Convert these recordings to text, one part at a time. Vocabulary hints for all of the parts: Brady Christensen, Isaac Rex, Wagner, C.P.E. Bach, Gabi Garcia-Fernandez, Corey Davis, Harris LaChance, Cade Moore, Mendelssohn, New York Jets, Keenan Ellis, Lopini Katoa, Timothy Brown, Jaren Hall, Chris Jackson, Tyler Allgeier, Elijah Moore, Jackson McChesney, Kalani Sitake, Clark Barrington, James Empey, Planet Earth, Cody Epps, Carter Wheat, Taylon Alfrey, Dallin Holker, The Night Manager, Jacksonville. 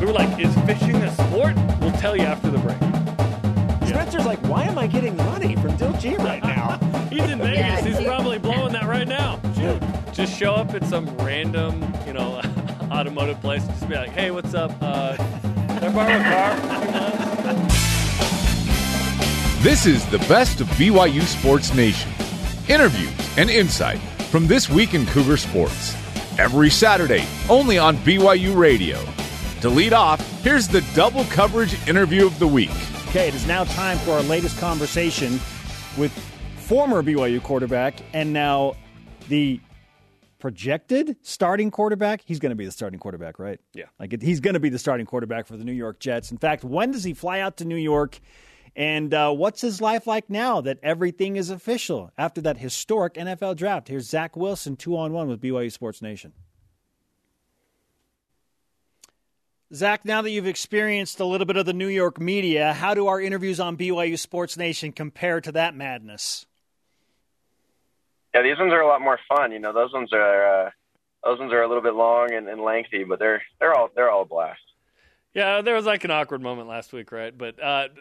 We were like, is fishing a sport? We'll tell you after the break. Spencer's like, why am I getting money from Dil G right now? He's in Vegas. Yeah, he's probably blowing that right now. Shoot. Just show up at some random, you know, automotive place and just be like, hey, what's up? Can I borrow a car? This is the best of BYU Sports Nation. Interviews and insight from this week in Cougar sports. Every Saturday, only on BYU Radio. To lead off, here's the double coverage interview of the week. Okay, it is now time for our latest conversation with former BYU quarterback and now the projected starting quarterback. He's going to be the starting quarterback, right? Yeah. He's going to be the starting quarterback for the New York Jets. In fact, when does he fly out to New York? And what's his life like now that everything is official after that historic NFL draft? Here's Zach Wilson, 2-on-1 with BYU Sports Nation. Zach, now that you've experienced a little bit of the New York media, how do our interviews on BYU Sports Nation compare to that madness? Yeah, these ones are a lot more fun. You know, those ones are a little bit long and lengthy, but they're all a blast. Yeah, there was like an awkward moment last week, right? But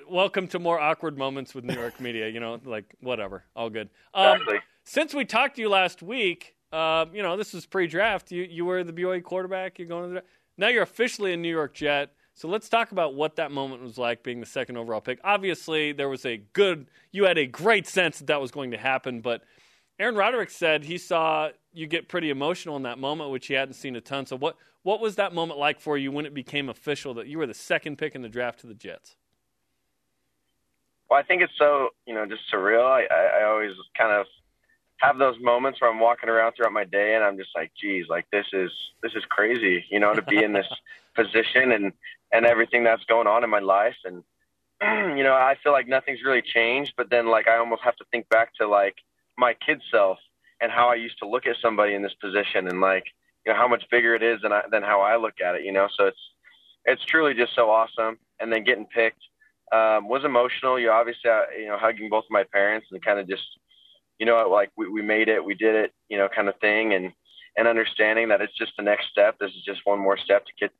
welcome to more awkward moments with New York media. You know, like whatever, all good. Exactly. Since we talked to you last week, you know, this was pre-draft. You were the BYU quarterback. You're going to the draft. Now you're officially a New York Jet. So let's talk about what that moment was like, being the second overall pick. Obviously, there was you had a great sense that was going to happen. But Aaron Roderick said he saw you get pretty emotional in that moment, which he hadn't seen a ton. So what was that moment like for you when it became official that you were the second pick in the draft to the Jets? Well, I think it's so, you know, just surreal. I always kind of have those moments where I'm walking around throughout my day and I'm just like, geez, like this is crazy, you know, to be in this position and everything that's going on in my life. And, you know, I feel like nothing's really changed, but then like, I almost have to think back to like my kid self and how I used to look at somebody in this position and like, you know, how much bigger it is than how I look at it, you know? So it's truly just so awesome. And then getting picked was emotional. You obviously, you know, hugging both of my parents and kind of just, you know, like we made it, we did it, you know, kind of thing. And understanding that it's just the next step. This is just one more step to get,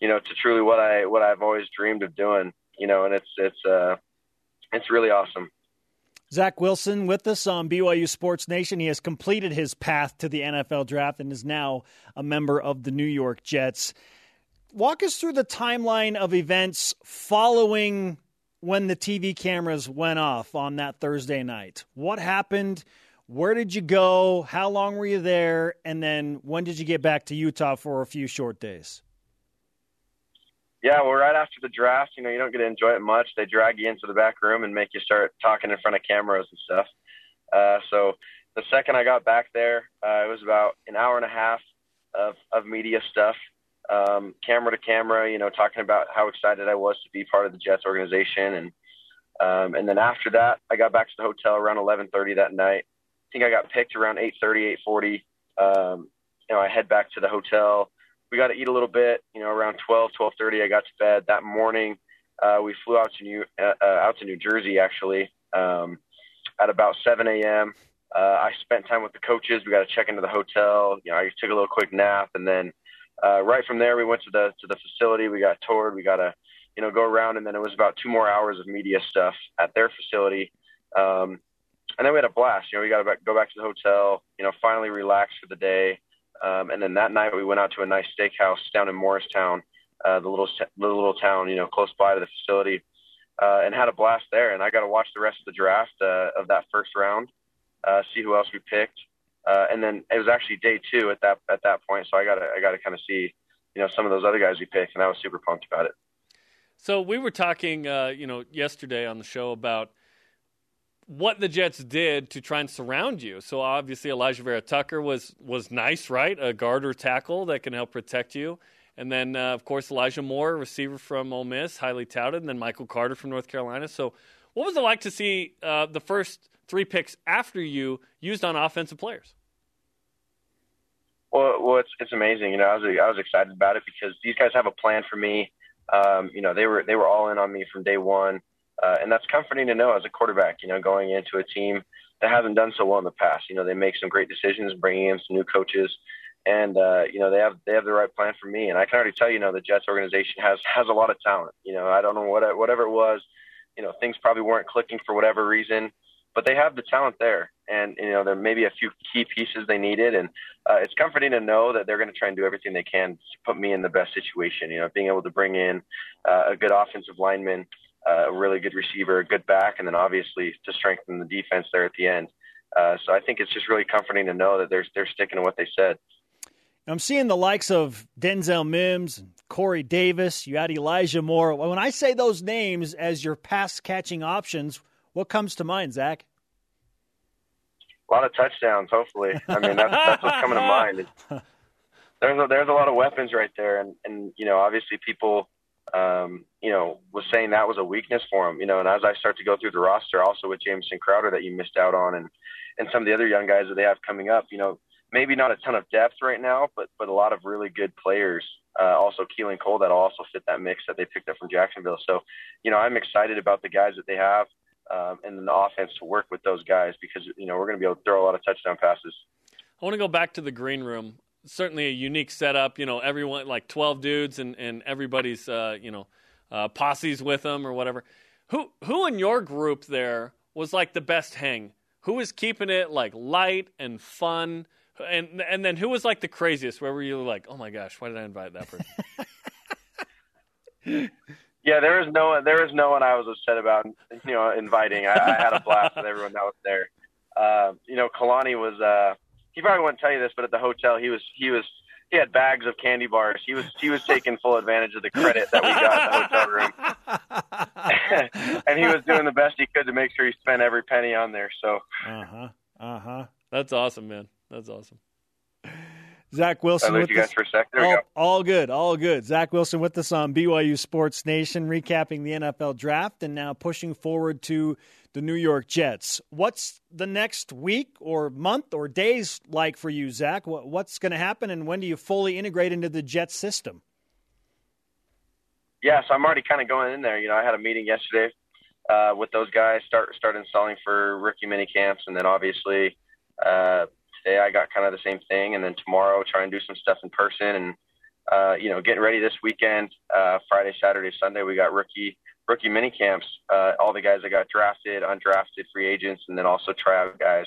you know, to truly what I've always dreamed of doing, you know, and it's really awesome. Zach Wilson with us on BYU Sports Nation. He has completed his path to the NFL draft and is now a member of the New York Jets. Walk us through the timeline of events following when the TV cameras went off on that Thursday night. What happened? Where did you go? How long were you there? And then when did you get back to Utah for a few short days? Yeah, well, right after the draft, you know, you don't get to enjoy it much. They drag you into the back room and make you start talking in front of cameras and stuff. So the second I got back there, it was about an hour and a half of media stuff, camera to camera, you know, talking about how excited I was to be part of the Jets organization. And then after that, I got back to the hotel around 11:30 that night. I think I got picked around 8:30, 8:40. You know, I head back to the hotel. We got to eat a little bit, you know, around 12:30, I got to bed that morning. We flew out to New Jersey, actually, at about 7 a.m. I spent time with the coaches. We got to check into the hotel. You know, I took a little quick nap. And then right from there, we went to the facility. We got toured. We got to, you know, go around. And then it was about 2 more hours of media stuff at their facility. And then we had a blast. You know, we got to go back to the hotel, you know, finally relax for the day. And then that night we went out to a nice steakhouse down in Morristown, the little town, you know, close by to the facility, and had a blast there. And I got to watch the rest of the draft of that first round, see who else we picked. And then it was actually day 2 at that point. So I got to kind of see, you know, some of those other guys we picked, and I was super pumped about it. So we were talking, you know, yesterday on the show about what the Jets did to try and surround you. So obviously Elijah Vera Tucker was nice, right? A guard or tackle that can help protect you. And then, of course, Elijah Moore, receiver from Ole Miss, highly touted, and then Michael Carter from North Carolina. So what was it like to see the first 3 picks after you used on offensive players? Well it's amazing. You know, I was excited about it because these guys have a plan for me. You know, they were all in on me from day 1. And that's comforting to know as a quarterback, you know, going into a team that hasn't done so well in the past. You know, they make some great decisions, bringing in some new coaches, And, you know, they have the right plan for me. And I can already tell, you know, the Jets organization has a lot of talent. You know, I don't know whatever it was, you know, things probably weren't clicking for whatever reason, but they have the talent there. And, you know, there may be a few key pieces they needed. And it's comforting to know that they're going to try and do everything they can to put me in the best situation. You know, being able to bring in a good offensive lineman, a really good receiver, a good back, and then obviously to strengthen the defense there at the end. So I think it's just really comforting to know that they're sticking to what they said. I'm seeing the likes of Denzel Mims, and Corey Davis, you had Elijah Moore. When I say those names as your pass-catching options, what comes to mind, Zach? A lot of touchdowns, hopefully. I mean, that's what's coming to mind. There's a lot of weapons right there. And you know, obviously people, you know, was saying that was a weakness for him. You know, and as I start to go through the roster, also with Jameson Crowder that you missed out on and some of the other young guys that they have coming up, you know, maybe not a ton of depth right now, but a lot of really good players. Also Keelan Cole, that'll also fit that mix that they picked up from Jacksonville. So, you know, I'm excited about the guys that they have and then the offense to work with those guys because, you know, we're going to be able to throw a lot of touchdown passes. I want to go back to the green room. Certainly a unique setup, you know, everyone like 12 dudes and everybody's, you know, posses with them or whatever. Who in your group there was like the best hang? Who was keeping it like light and fun? And then who was like the craziest? Where were you like, oh my gosh, why did I invite that person? Yeah, there is no one I was upset about, you know, inviting. I had a blast with everyone that was there. You know, Kalani was he probably wouldn't tell you this, but at the hotel he had bags of candy bars. He was taking full advantage of the credit that we got in the hotel room, and he was doing the best he could to make sure he spent every penny on there. So that's awesome, man. That's awesome. Zach Wilson with you guys for a sec. There we go. All good. Zach Wilson with us on BYU Sports Nation, recapping the NFL draft and now pushing forward to the New York Jets. What's the next week or month or days like for you, Zach? What's going to happen, and when do you fully integrate into the Jets system? Yeah, so I'm already kind of going in there. You know, I had a meeting yesterday with those guys, start installing for rookie mini camps, and then obviously today I got kind of the same thing, and then tomorrow try and do some stuff in person, and you know, getting ready this weekend. Friday, Saturday, Sunday we got rookie mini camps. All the guys that got drafted, undrafted, free agents, and then also tryout guys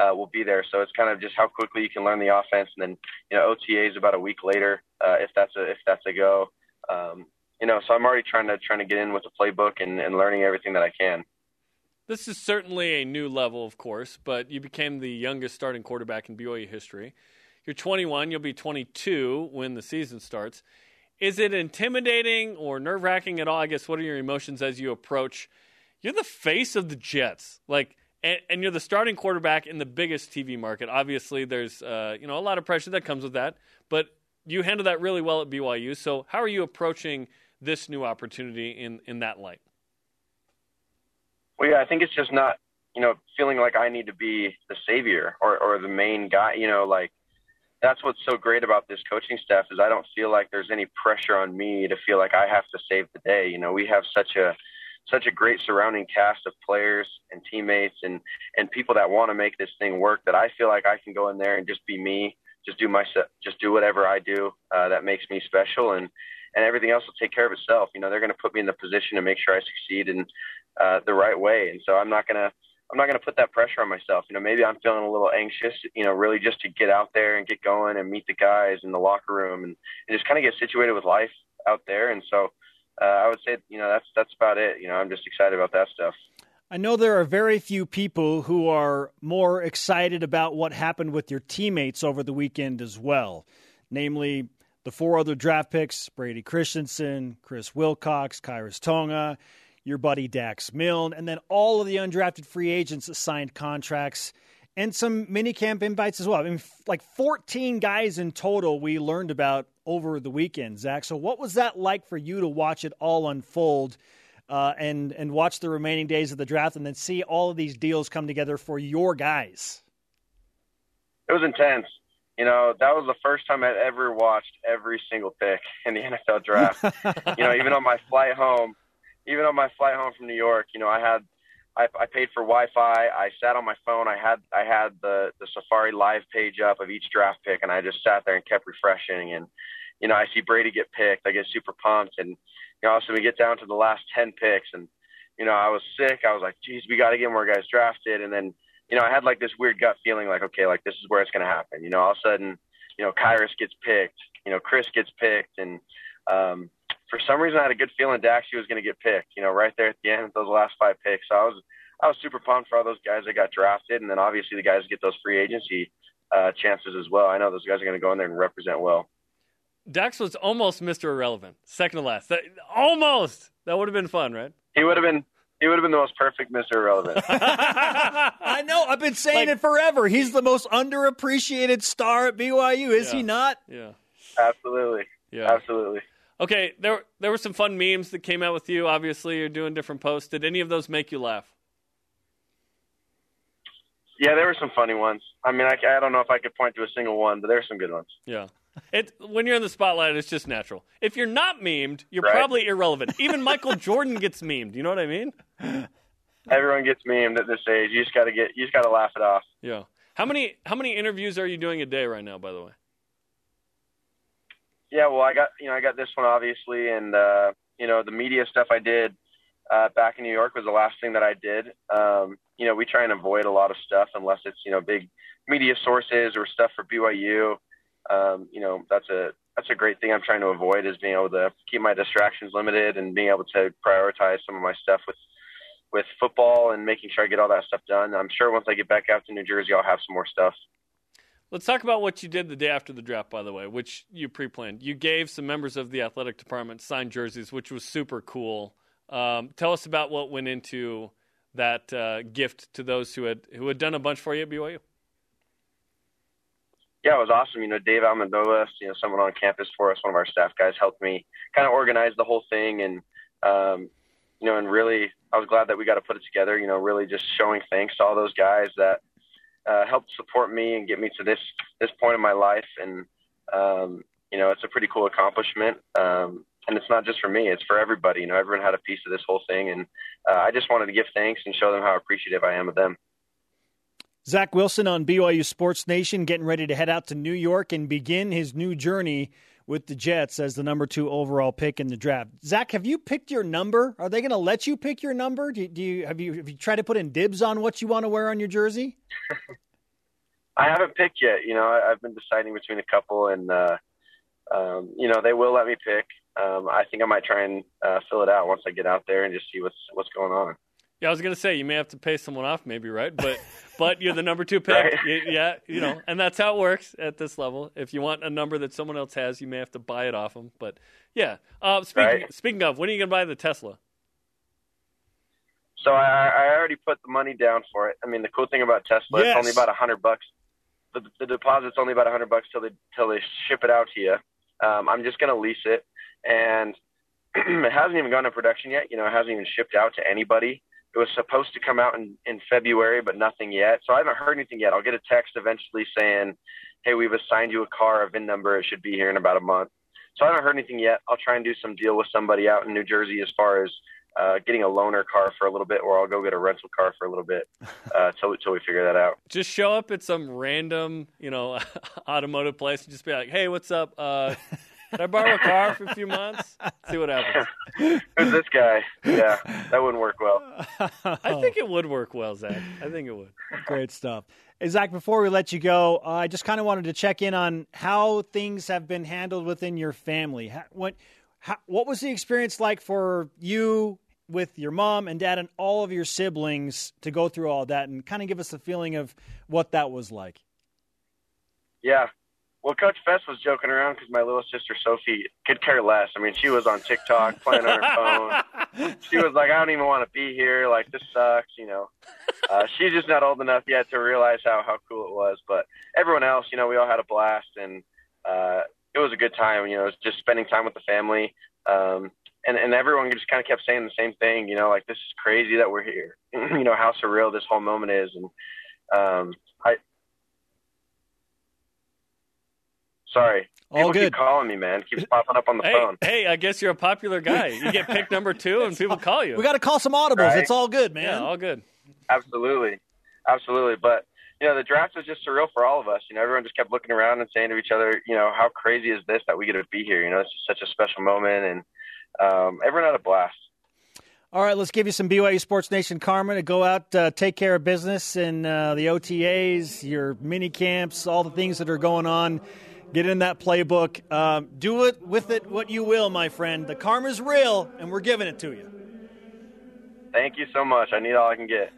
will be there. So it's kind of just how quickly you can learn the offense, and then you know, OTA is about a week later if that's a go. You know, so I'm already trying to get in with the playbook and learning everything that I can. This is certainly a new level, of course, but you became the youngest starting quarterback in BYU history. You're 21. You'll be 22 when the season starts. Is it intimidating or nerve-wracking at all? I guess, what are your emotions as you approach? You're the face of the Jets, like, and you're the starting quarterback in the biggest TV market. Obviously, there's you know, a lot of pressure that comes with that, but you handle that really well at BYU. So how are you approaching this new opportunity in that light? Well, yeah, I think it's just not, you know, feeling like I need to be the savior or the main guy, you know, like that's what's so great about this coaching staff is I don't feel like there's any pressure on me to feel like I have to save the day. You know, we have such a great surrounding cast of players and teammates and people that want to make this thing work that I feel like I can go in there and just be me, just do whatever I do that makes me special, and everything else will take care of itself. You know, they're going to put me in the position to make sure I succeed and the right way. And so I'm not gonna put that pressure on myself. You know, maybe I'm feeling a little anxious, you know, really just to get out there and get going and meet the guys in the locker room and just kind of get situated with life out there. And so I would say, you know, that's about it. You know, I'm just excited about that stuff. I know there are very few people who are more excited about what happened with your teammates over the weekend as well, namely the four other draft picks, Brady Christensen, Chris Wilcox, Khyiris Tonga, your buddy Dax Milne, and then all of the undrafted free agents that signed contracts and some minicamp invites as well. I mean, like 14 guys in total we learned about over the weekend, Zach. So what was that like for you to watch it all unfold and watch the remaining days of the draft and then see all of these deals come together for your guys? It was intense. You know, that was the first time I'd ever watched every single pick in the NFL draft. You know, even on my flight home from New York, you know, I had I paid for Wi-Fi. I sat on my phone. I had the Safari Live page up of each draft pick, and I just sat there and kept refreshing. And, you know, I see Brady get picked. I get super pumped. And, you know, also we get down to the last 10 picks. And, you know, I was sick. I was like, geez, we got to get more guys drafted. And then, you know, I had like this weird gut feeling like, okay, like this is where it's going to happen. You know, all of a sudden, you know, Khyiris gets picked. You know, Chris gets picked. And for some reason, I had a good feeling Dax was going to get picked, you know, right there at the end of those last 5 picks. So I was super pumped for all those guys that got drafted. And then obviously the guys get those free agency chances as well. I know those guys are going to go in there and represent well. Dax was almost Mr. Irrelevant, second to last. Almost. That would have been fun, right? He would have been the most perfect Mr. Irrelevant. I know. I've been saying it forever. He's the most underappreciated star at BYU, is he not? Yeah. Absolutely. Yeah. Absolutely. Okay, there were some fun memes that came out with you. Obviously, you're doing different posts. Did any of those make you laugh? Yeah, there were some funny ones. I mean, I don't know if I could point to a single one, but there were some good ones. Yeah. When you're in the spotlight, it's just natural. If you're not memed, you're probably irrelevant. Even Michael Jordan gets memed. You know what I mean? Everyone gets memed at this age. You just gotta laugh it off. Yeah. How many interviews are you doing a day right now? By the way. Yeah. Well, I got this one obviously, and you know, the media stuff I did back in New York was the last thing that I did. You know, we try and avoid a lot of stuff unless it's, you know, big media sources or stuff for BYU. You know, that's a great thing I'm trying to avoid, is being able to keep my distractions limited and being able to prioritize some of my stuff with football and making sure I get all that stuff done. I'm sure once I get back out to New Jersey, I'll have some more stuff. Let's talk about what you did the day after the draft, by the way, which you pre-planned. You gave some members of the athletic department signed jerseys, which was super cool. Tell us about what went into that gift to those who had done a bunch for you at BYU. Yeah, it was awesome. You know, Dave Almendolas, you know, someone on campus for us, one of our staff guys, helped me kind of organize the whole thing. And, you know, and really, I was glad that we got to put it together, you know, really just showing thanks to all those guys that helped support me and get me to this point in my life. And, you know, it's a pretty cool accomplishment. And it's not just for me, it's for everybody. You know, everyone had a piece of this whole thing. And I just wanted to give thanks and show them how appreciative I am of them. Zach Wilson on BYU Sports Nation, getting ready to head out to New York and begin his new journey with the Jets as the number 2 overall pick in the draft. Zach, have you picked your number? Are they going to let you pick your number? Have you tried to put in dibs on what you want to wear on your jersey? I haven't picked yet. You know, I've been deciding between a couple, and you know, they will let me pick. I think I might try and fill it out once I get out there and just see what's going on. Yeah, I was going to say, you may have to pay someone off maybe, right? But you're the number 2 pick. Right. Yeah, you know, and that's how it works at this level. If you want a number that someone else has, you may have to buy it off them. But, yeah. Speaking of, when are you going to buy the Tesla? So I already put the money down for it. I mean, the cool thing about Tesla, it's only about $100. The deposit's only about $100 till they ship it out to you. I'm just going to lease it. And it hasn't even gone to production yet. You know, it hasn't even shipped out to anybody. It was supposed to come out in February, but nothing yet. So I haven't heard anything yet. I'll get a text eventually saying, hey, we've assigned you a car, a VIN number. It should be here in about a month. So I haven't heard anything yet. I'll try and do some deal with somebody out in New Jersey as far as getting a loaner car for a little bit, or I'll go get a rental car for a little bit till we figure that out. Just show up at some random, you know, automotive place and just be like, hey, what's up? Can I borrow a car for a few months? See what happens. Who's this guy? Yeah, that wouldn't work well. I think it would work well, Zach. I think it would. Great stuff. Hey, Zach, before we let you go, I just kind of wanted to check in on how things have been handled within your family. What was the experience like for you with your mom and dad and all of your siblings to go through all that, and kind of give us a feeling of what that was like? Yeah. Well, Coach Fess was joking around because my little sister Sophie could care less. I mean, she was on TikTok playing on her phone. She was like, I don't even want to be here. Like, this sucks, you know. She's just not old enough yet to realize how cool it was. But everyone else, you know, we all had a blast, and it was a good time. You know, it was just spending time with the family. And everyone just kind of kept saying the same thing, you know, like, this is crazy that we're here. You know, how surreal this whole moment is. And Sorry, All good. Keep calling me, man. Keeps popping up on the phone. Hey, I guess you're a popular guy. You get picked number 2, and people call you. We got to call some audibles. Right? It's all good, man. Yeah, all good. Absolutely. Absolutely. But, you know, the draft was just surreal for all of us. You know, everyone just kept looking around and saying to each other, you know, how crazy is this that we get to be here? You know, it's just such a special moment, and everyone had a blast. All right, let's give you some BYU Sports Nation karma to go out, take care of business in the OTAs, your mini camps, all the things that are going on. Get in that playbook. Do it with it what you will, my friend. The karma's real, and we're giving it to you. Thank you so much. I need all I can get.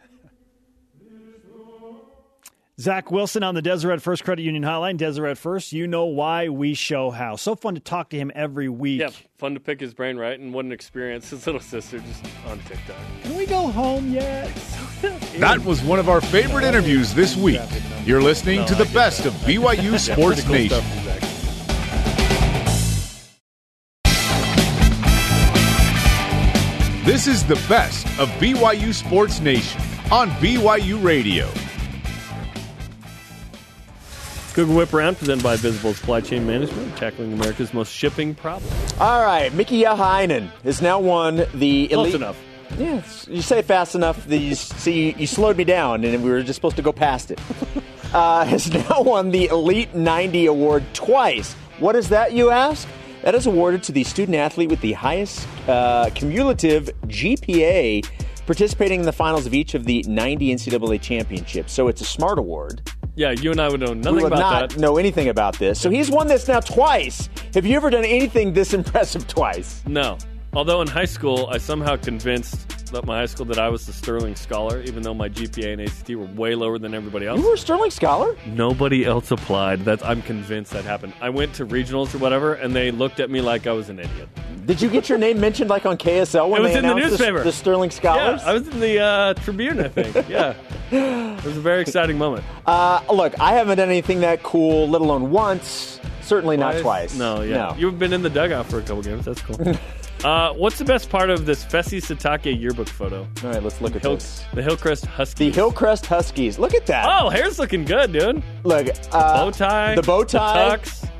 Zach Wilson on the Deseret First Credit Union Hotline. Deseret First, you know why, we show how. So fun to talk to him every week. Yeah, fun to pick his brain, right? And what an experience. His little sister just on TikTok. Can we go home yet? That was one of our favorite interviews this week. You're listening to the best of BYU Sports Nation. This is the best of BYU Sports Nation on BYU Radio. Google Whip Round presented by Visible Supply Chain Management, tackling America's most shipping problem. All right, Miki Yahainen has now won the elite. Close enough. Yeah, you say it fast enough that you slowed me down, and we were just supposed to go past it. Has now won the Elite 90 Award twice. What is that, you ask? That is awarded to the student athlete with the highest cumulative GPA participating in the finals of each of the 90 NCAA championships. So it's a smart award. Yeah, you and I would know nothing about that. We would not know anything about this. So he's won this now twice. Have you ever done anything this impressive twice? No. Although in high school, I somehow convinced that my high school that I was the Sterling Scholar, even though my GPA and ACT were way lower than everybody else. You were a Sterling Scholar? Nobody else applied. I'm convinced that happened. I went to regionals or whatever, and they looked at me like I was an idiot. Did you get your name mentioned like on KSL when they announced the Sterling Scholars? Yeah, I was in the Tribune, I think. Yeah. It was a very exciting moment. Look, I haven't done anything that cool, let alone once. Certainly not twice. No, yeah. No. You've been in the dugout for a couple games. That's cool. What's the best part of this Fessy Sitake yearbook photo? All right, let's look at this. The Hillcrest Huskies. The Hillcrest Huskies. Look at that. Oh, hair's looking good, dude. Look. The bow tie. The bow tie. The tux.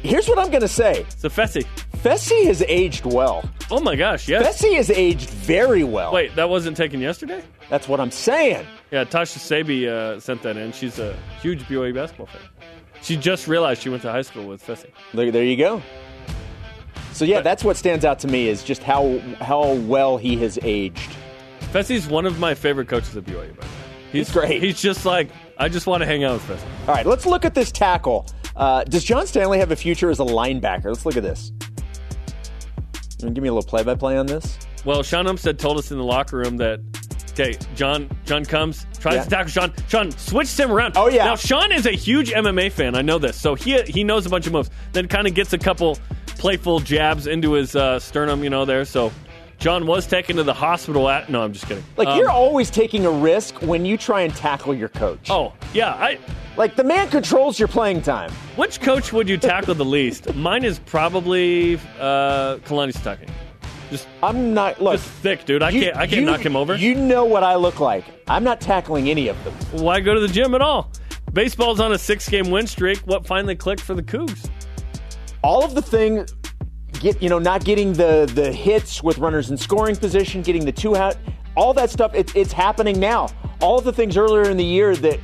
Here's what I'm going to say. So Fessy. Fessy has aged well. Oh, my gosh, yes. Fessy has aged very well. Wait, that wasn't taken yesterday? That's what I'm saying. Yeah, Tasha Sabi sent that in. She's a huge BYU basketball fan. She just realized she went to high school with Fessy. Look, there you go. So, yeah, that's what stands out to me is just how well he has aged. Fessy's one of my favorite coaches at BYU, by the way. He's great. He's just like, I just want to hang out with Fessy. All right, let's look at this tackle. Does John Stanley have a future as a linebacker? Let's look at this. You want to give me a little play-by-play on this? Well, Sean Umstead told us in the locker room that, okay, John comes, tries to tackle Sean. Sean switches him around. Oh, yeah. Now, Sean is a huge MMA fan. I know this. So he knows a bunch of moves. Then kind of gets a couple playful jabs into his sternum, you know, there. So John was taken to the hospital at... No, I'm just kidding. Like, you're always taking a risk when you try and tackle your coach. Oh, yeah. Like, the man controls your playing time. Which coach would you tackle the least? Mine is probably Kalani Sitake. Just thick, dude. I can't knock him over. You know what I look like. I'm not tackling any of them. Why go to the gym at all? Baseball's on a 6-game win streak. What finally clicked for the Cougs? All of the things, not getting the hits with runners in scoring position, getting the 2-out, all that stuff, it's happening now. All of the things earlier in the year that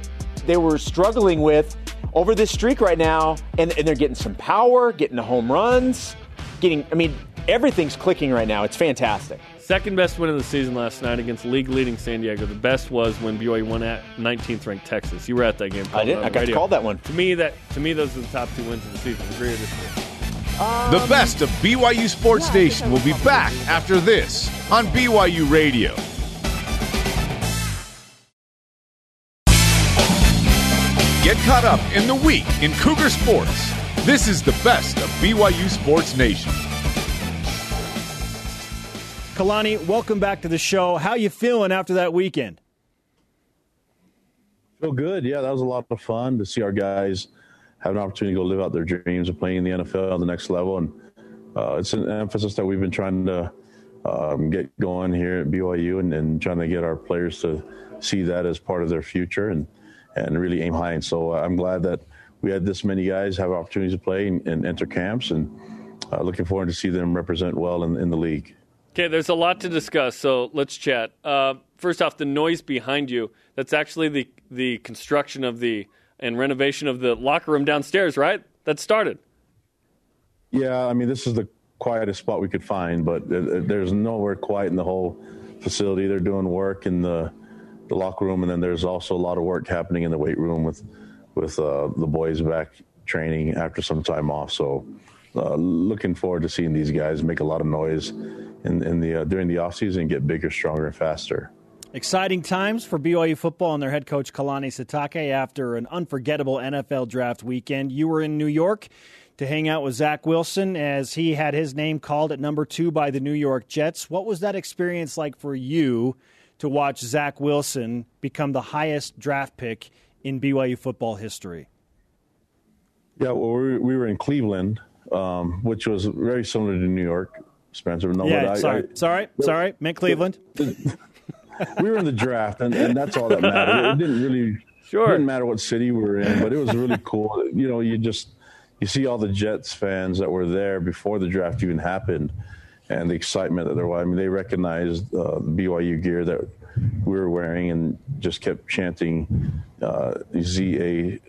they were struggling with over this streak right now, and they're getting some power, getting the home runs, everything's clicking right now. It's fantastic. Second best win of the season last night against league-leading San Diego. The best was when BYU won at 19th-ranked Texas. You were at that game. I did. I got to call that one. To me, those are the top 2 wins of the season. Agree or disagree? The best of BYU Sports Nation will be back after this on BYU Radio. Get caught up in the week in Cougar sports. This is the best of BYU Sports Nation. Kalani, welcome back to the show. How you feeling after that weekend? Feel good. Yeah, that was a lot of fun to see our guys have an opportunity to go live out their dreams of playing in the NFL on the next level. And it's an emphasis that we've been trying to get going here at BYU and trying to get our players to see that as part of their future and really aim high. And so I'm glad that we had this many guys have opportunities to play and enter camps, and looking forward to see them represent well in the league. Okay, there's a lot to discuss, so let's chat. First off, the noise behind you, that's actually the construction of the and renovation of the locker room downstairs, right? That started. Yeah, I mean, this is the quietest spot we could find, but there's nowhere quiet in the whole facility. They're doing work in the locker room, and then there's also a lot of work happening in the weight room with the boys back training after some time off. So looking forward to seeing these guys make a lot of noise in the during the offseason and get bigger, stronger, and faster. Exciting times for BYU football and their head coach Kalani Sitake after an unforgettable NFL draft weekend. You were in New York to hang out with Zach Wilson as he had his name called at number 2 by the New York Jets. What was that experience like for you to watch Zach Wilson become the highest draft pick in BYU football history? Yeah, well, we were in Cleveland, which was very similar to New York, Spencer. No, yeah, sorry, meant Cleveland. We were in the draft, and that's all that mattered. It didn't really It didn't matter what city we were in, but it was really cool. You know, you see all the Jets fans that were there before the draft even happened, and the excitement that there was. I mean, they recognized the BYU gear that we were wearing and just kept chanting ZACH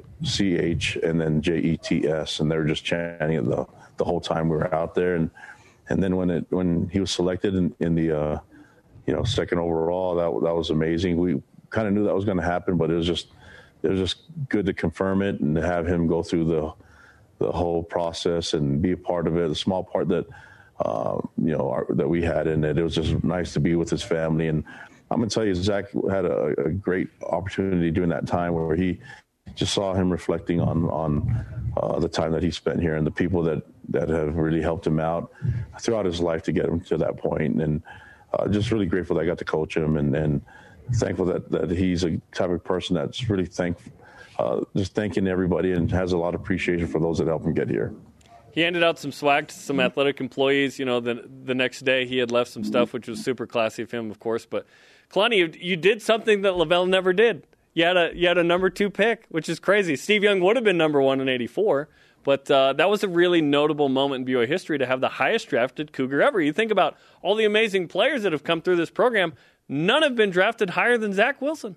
and then JETS, and they were just chanting it the whole time we were out there. And then when he was selected in the second overall, that was amazing. We kind of knew that was going to happen, but it was just good to confirm it and to have him go through the whole process and be a part of it, the small part that, that we had in it. It was just nice to be with his family. And I'm going to tell you, Zach had a great opportunity during that time where he just saw him reflecting on the time that he spent here and the people that have really helped him out throughout his life to get him to that point. And just really grateful that I got to coach him and thankful that he's a type of person that's really thankful. Just thanking everybody and has a lot of appreciation for those that helped him get here. He handed out some swag to some athletic employees. You know, the next day he had left some stuff, which was super classy of him, of course. But Kalani, you did something that Lavelle never did. You had a number 2 pick, which is crazy. Steve Young would have been number 1 in '84, but that was a really notable moment in BYU history to have the highest drafted Cougar ever. You think about all the amazing players that have come through this program; none have been drafted higher than Zach Wilson.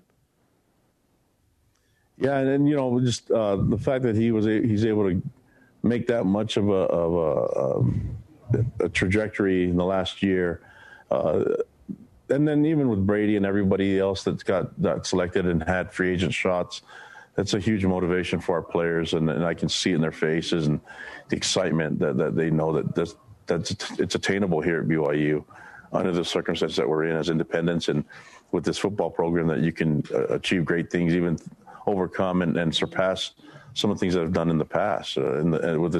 Yeah, and the fact that he's able to make that much of a trajectory in the last year, and then even with Brady and everybody else that's got selected and had free agent shots, that's a huge motivation for our players, and I can see it in their faces and the excitement that they know that it's attainable here at BYU under the circumstances that we're in as independents and with this football program that you can achieve great things, even overcome and surpass some of the things that I've done in the past. With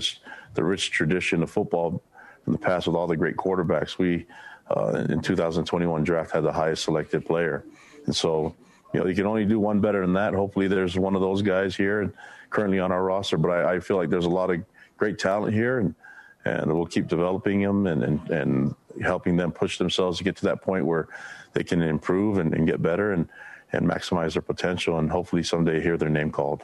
the rich tradition of football in the past with all the great quarterbacks, we in 2021 draft had the highest selected player. And so, you can only do one better than that. Hopefully there's one of those guys here and currently on our roster, but I feel like there's a lot of great talent here and we'll keep developing them and helping them push themselves to get to that point where they can improve and get better and maximize their potential and hopefully someday hear their name called.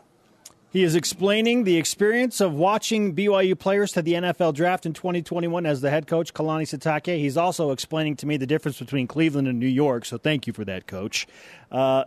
He is explaining the experience of watching BYU players to the NFL draft in 2021 as the head coach, Kalani Sitake. He's also explaining to me the difference between Cleveland and New York, so thank you for that, Coach. Well,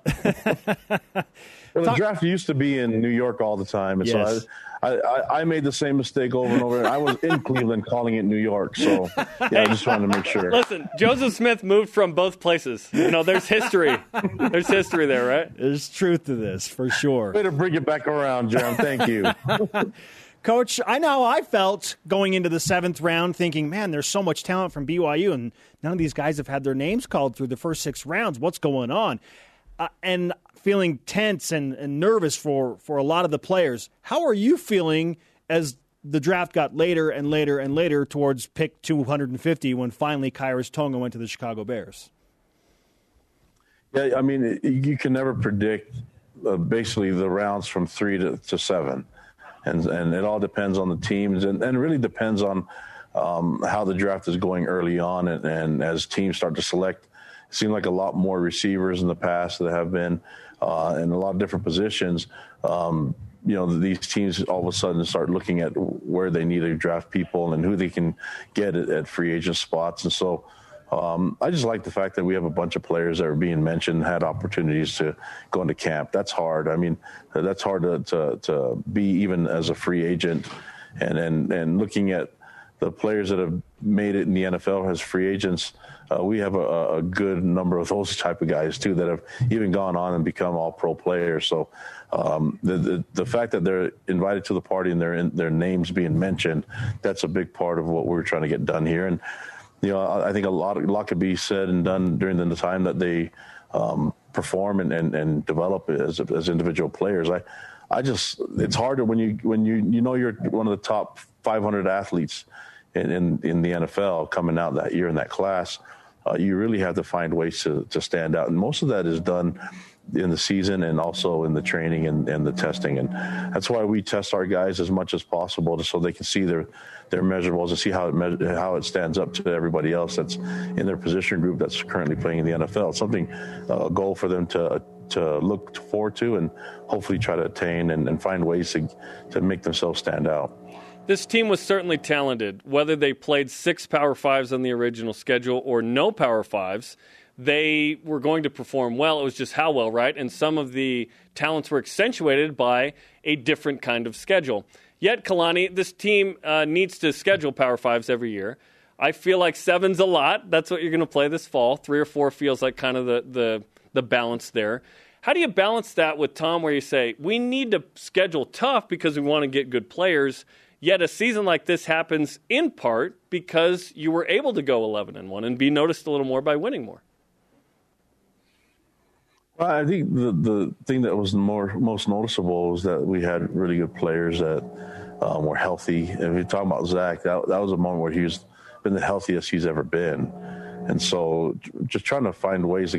the draft used to be in New York all the time, and yes. So I made the same mistake over and over. I was in Cleveland calling it New York, so I just wanted to make sure. Listen, Joseph Smith moved from both places. There's history. There's history there, right? There's truth to this, for sure. Way to bring it back around, Jerome. Thank you. Coach, I know I felt going into the 7th round thinking, man, there's so much talent from BYU, and none of these guys have had their names called through the first 6 rounds. What's going on? And feeling tense and nervous for a lot of the players. How are you feeling as the draft got later and later and later towards pick 250 when finally Khyiris Tonga went to the Chicago Bears? Yeah, I mean, you can never predict basically the rounds from 3 to 7. And it all depends on the teams and really depends on how the draft is going early on. And as teams start to select, it seemed like a lot more receivers in the past that have been in a lot of different positions. you know, these teams all of a sudden start looking at where they need to draft people and who they can get at free agent spots. And so I just like the fact that we have a bunch of players that are being mentioned, had opportunities to go into camp. That's hard. I mean, that's hard to be even as a free agent. And looking at the players that have made it in the NFL as free agents, we have a good number of those type of guys too that have even gone on and become all-pro players. So the fact that they're invited to the party and their names being mentioned, that's a big part of what we're trying to get done here. And you know, I think a lot could be said and done during the time that they perform and develop as individual players. I just, it's harder when you know you're one of the top 500 athletes in the NFL coming out that year in that class. You really have to find ways to stand out, and most of that is done in the season and also in the training and the testing. And that's why we test our guys as much as possible, just so they can see their measurables and see how it stands up to everybody else that's in their position group that's currently playing in the NFL. It's something, a goal for them to look forward to and hopefully try to attain and find ways to make themselves stand out. This team was certainly talented. Whether they played 6 Power 5s on the original schedule or no Power 5s, they were going to perform well. It was just how well, right? And some of the talents were accentuated by a different kind of schedule. Yet, Kalani, this team needs to schedule Power 5s every year. I feel like 7's a lot. That's what you're going to play this fall. 3 or 4 feels like kind of the balance there. How do you balance that with Tom, where you say, we need to schedule tough because we want to get good players, yet a season like this happens in part because you were able to go 11-1 and be noticed a little more by winning more? Well, I think the thing that was most noticeable was that we had really good players that were healthy. And if you're talking about Zach, that was a moment where he's been the healthiest he's ever been. And so just trying to find ways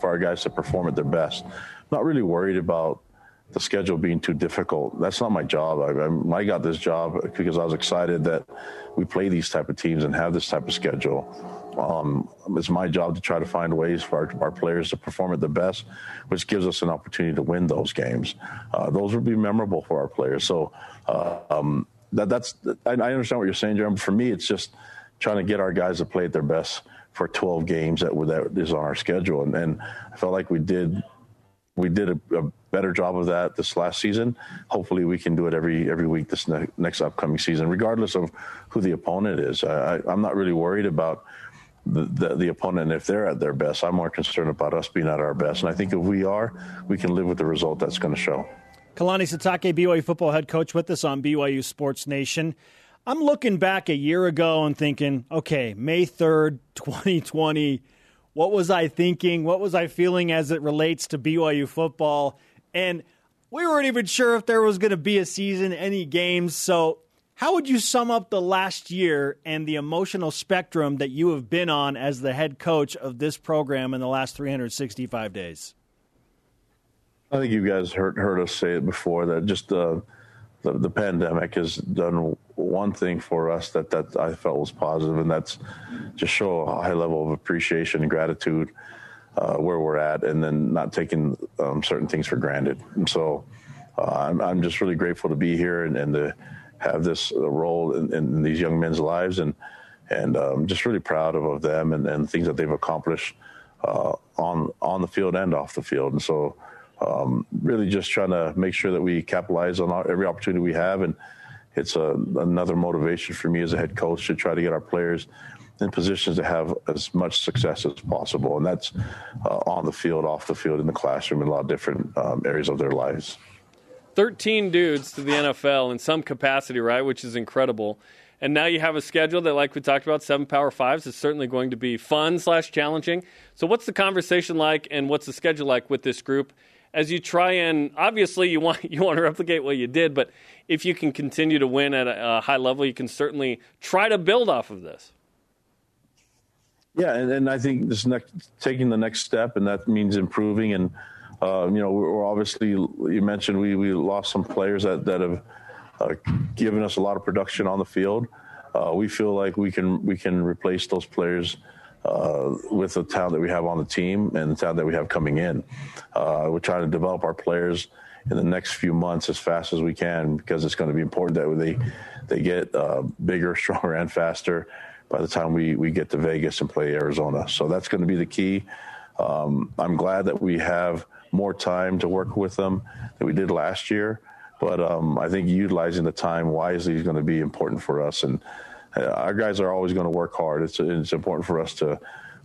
for our guys to perform at their best. Not really worried about the schedule being too difficult. That's not my job. I got this job because I was excited that we play these type of teams and have this type of schedule. It's my job to try to find ways for our players to perform at their best, which gives us an opportunity to win those games. Those will be memorable for our players. So I understand what you're saying, Jeremy. For me, it's just trying to get our guys to play at their best for 12 games that is on our schedule. And I felt like we did a better job of that this last season. Hopefully we can do it every week this next upcoming season, regardless of who the opponent is. I'm not really worried about the opponent if they're at their best. I'm more concerned about us being at our best. And I think if we are, we can live with the result that's going to show. Kalani Sitake, BYU football head coach, with us on BYU Sports Nation. I'm looking back a year ago and thinking, okay, May 3rd, 2020, what was I thinking? What was I feeling as it relates to BYU football? And we weren't even sure if there was going to be a season, any games. So how would you sum up the last year and the emotional spectrum that you have been on as the head coach of this program in the last 365 days? I think you guys heard us say it before, that just the pandemic has done one thing for us that I felt was positive, and that's just show a high level of appreciation and gratitude where we're at, and then not taking certain things for granted. And so I'm just really grateful to be here and to have this role in these young men's lives, and just really proud of them and things that they've accomplished on the field and off the field. And so really just trying to make sure that we capitalize on every opportunity we have. And it's another motivation for me as a head coach to try to get our players in positions to have as much success as possible. And that's on the field, off the field, in the classroom, in a lot of different areas of their lives. 13 dudes to the NFL in some capacity, right, which is incredible. And now you have a schedule that, like we talked about, 7 Power 5s is certainly going to be fun/challenging. So what's the conversation like, and what's the schedule like with this group? As you try and, obviously you want to replicate what you did, but if you can continue to win at a high level, you can certainly try to build off of this. Yeah, and I think taking the next step, and that means improving. And, you know, we're obviously, you mentioned we lost some players that have given us a lot of production on the field. We feel like we can replace those players with the talent that we have on the team and the talent that we have coming in. We're trying to develop our players in the next few months as fast as we can, because it's going to be important that they get bigger, stronger, and faster by the time we get to Vegas and play Arizona. So that's going to be the key. I'm glad that we have more time to work with them than we did last year. But I think utilizing the time wisely is going to be important for us. And our guys are always going to work hard. It's important for us to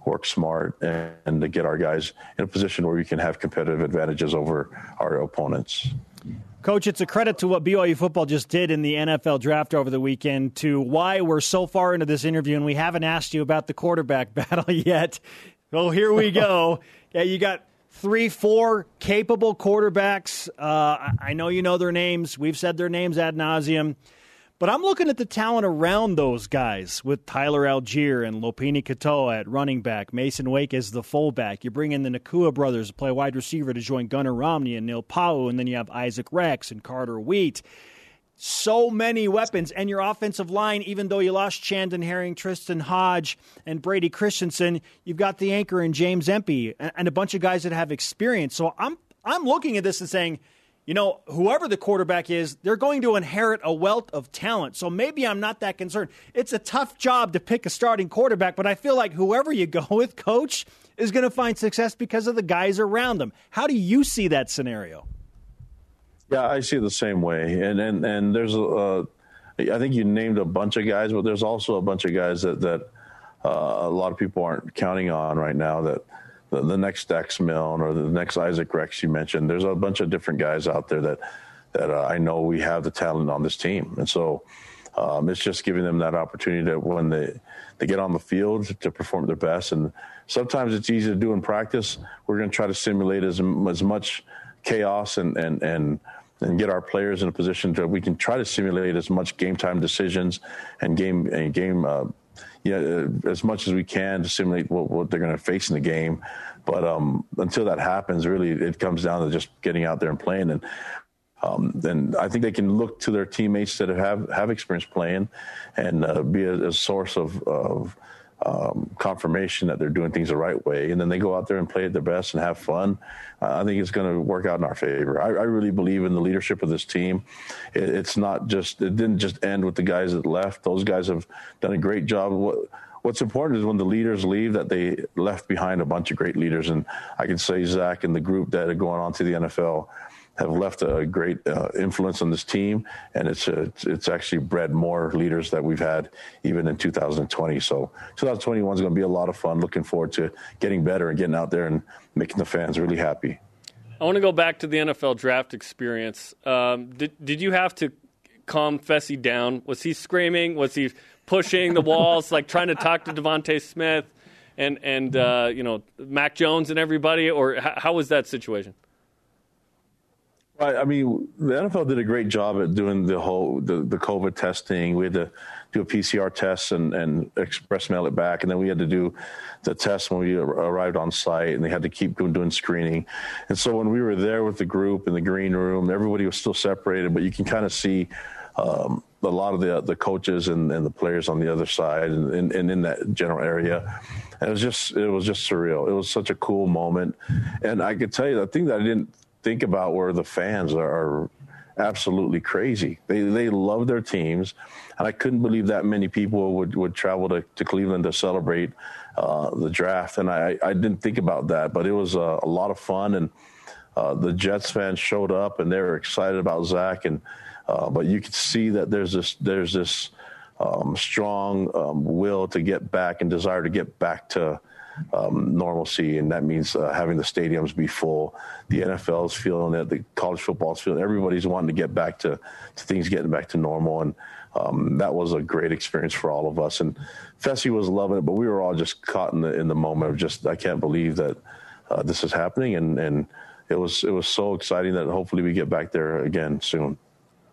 work smart and to get our guys in a position where we can have competitive advantages over our opponents. Coach, it's a credit to what BYU football just did in the NFL draft over the weekend to why we're so far into this interview and we haven't asked you about the quarterback battle yet. Well, here we go. Yeah, you got 3-4 capable quarterbacks. I know you know their names. We've said their names ad nauseum. But I'm looking at the talent around those guys with Tyler Allgeier and Lopini Katoa at running back, Mason Wake as the fullback. You bring in the Nakua brothers to play wide receiver to join Gunnar Romney and Neil Powell, and then you have Isaac Rex and Carter Wheat. So many weapons. And your offensive line, even though you lost Chandon Herring, Tristan Hodge, and Brady Christensen, you've got the anchor in James Empey and a bunch of guys that have experience. So I'm looking at this and saying, you know, whoever the quarterback is, they're going to inherit a wealth of talent. So maybe I'm not that concerned. It's a tough job to pick a starting quarterback, but I feel like whoever you go with, Coach, is going to find success because of the guys around them. How do you see that scenario? Yeah, I see it the same way. And there's, I think you named a bunch of guys, but there's also a bunch of guys that a lot of people aren't counting on right now, that the next Dax Milne or the next Isaac Rex you mentioned. There's a bunch of different guys out there that I know we have the talent on this team. And so it's just giving them that opportunity that when they get on the field to perform their best. And sometimes it's easy to do in practice. We're going to try to simulate as much chaos and get our players in a position that we can try to simulate as much game time decisions and as much as we can to simulate what they're going to face in the game. But until that happens, really, it comes down to just getting out there and playing. And I think they can look to their teammates that have experience playing and be a source of confirmation that they're doing things the right way. And then they go out there and play at their best and have fun. I think it's going to work out in our favor. I really believe in the leadership of this team. It didn't just end with the guys that left. Those guys have done a great job. What's important is when the leaders leave, that they left behind a bunch of great leaders. And I can say Zach and the group that are going on to the NFL have left a great influence on this team, and it's actually bred more leaders that we've had even in 2020. So 2021 is going to be a lot of fun. Looking forward to getting better and getting out there and making the fans really happy. I want to go back to the NFL draft experience. Did you have to calm Fessy down? Was he screaming? Was he pushing the walls, like trying to talk to Devontae Smith and Mac Jones and everybody? Or how was that situation? I mean, the NFL did a great job at doing the COVID testing. We had to do a PCR test and express mail it back. And then we had to do the test when we arrived on site, and they had to keep doing screening. And so when we were there with the group in the green room, everybody was still separated, but you can kind of see a lot of the coaches and the players on the other side and in that general area. And it was just surreal. It was such a cool moment. And I could tell you, the thing that I didn't think about where the fans are absolutely crazy. They love their teams, and I couldn't believe that many people would travel to Cleveland to celebrate the draft. And I didn't think about that, but it was a lot of fun. And the Jets fans showed up, and they were excited about Zach. And but you could see that there's this strong will to get back and desire to get back to normalcy, and that means having the stadiums be full. The NFL's feeling it, the college football's feeling it. Everybody's wanting to get back to things getting back to normal, and that was a great experience for all of us. And Fessy was loving it, but we were all just caught in the moment of just, I can't believe that this is happening, and it was so exciting that hopefully we get back there again soon.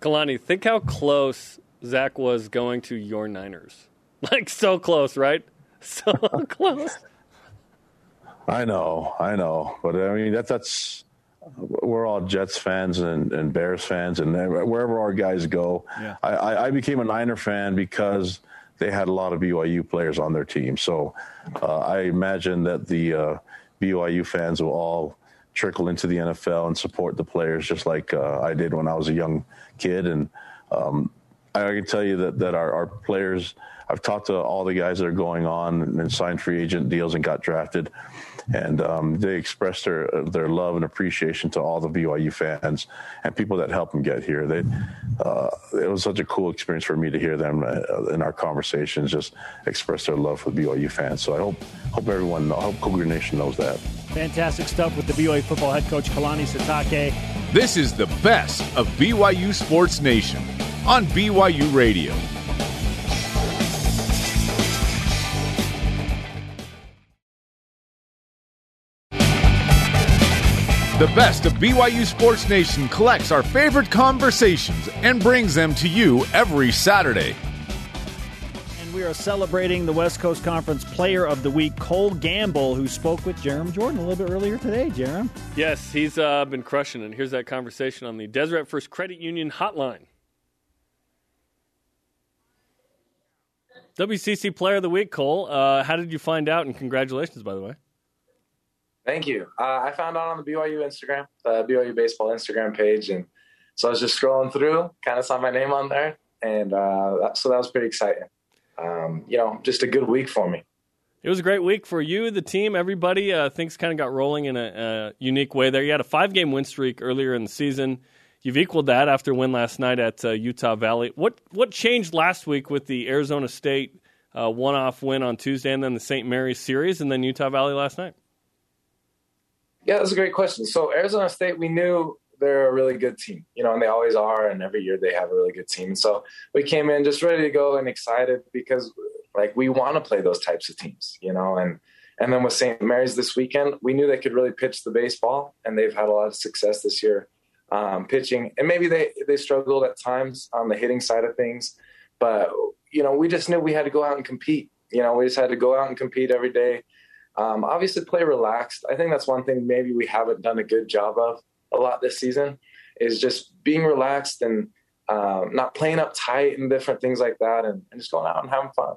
Kalani, think how close Zach was going to your Niners. Like, so close, right? So close. I know. But, I mean, that's we're all Jets fans and Bears fans, and wherever our guys go. Yeah. I became a Niner fan because they had a lot of BYU players on their team. So I imagine that the BYU fans will all trickle into the NFL and support the players just like I did when I was a young kid. And I can tell you that our players, I've talked to all the guys that are going on and signed free agent deals and got drafted, and they expressed their love and appreciation to all the BYU fans and people that helped them get here. It was such a cool experience for me to hear them in our conversations just express their love for BYU fans. So I hope everyone, I hope Cougar Nation knows that. Fantastic stuff with the BYU football head coach Kalani Sitake. This is the best of BYU Sports Nation on BYU Radio. The best of BYU Sports Nation collects our favorite conversations and brings them to you every Saturday. And we are celebrating the West Coast Conference Player of the Week, Cole Gamble, who spoke with Jerem Jordan a little bit earlier today. Jerem? Yes, he's been crushing it. Here's that conversation on the Deseret First Credit Union Hotline. WCC Player of the Week, Cole. How did you find out? And congratulations, by the way. Thank you. I found out on the BYU Instagram, the BYU baseball Instagram page. And so I was just scrolling through, kind of saw my name on there. And so that was pretty exciting. Just a good week for me. It was a great week for you, the team, everybody. Things kind of got rolling in a unique way there. You had a 5-game win streak earlier in the season. You've equaled that after a win last night at Utah Valley. What changed last week with the Arizona State one-off win on Tuesday and then the St. Mary's series and then Utah Valley last night? Yeah, that's a great question. So Arizona State, we knew they're a really good team, and they always are. And every year they have a really good team. And so we came in just ready to go and excited because, we want to play those types of teams, And then with St. Mary's this weekend, we knew they could really pitch the baseball, and they've had a lot of success this year pitching. And maybe they struggled at times on the hitting side of things. But, we just knew we had to go out and compete. We just had to go out and compete every day. Obviously play relaxed. I think that's one thing maybe we haven't done a good job of a lot this season is just being relaxed and not playing up tight and different things like that and just going out and having fun.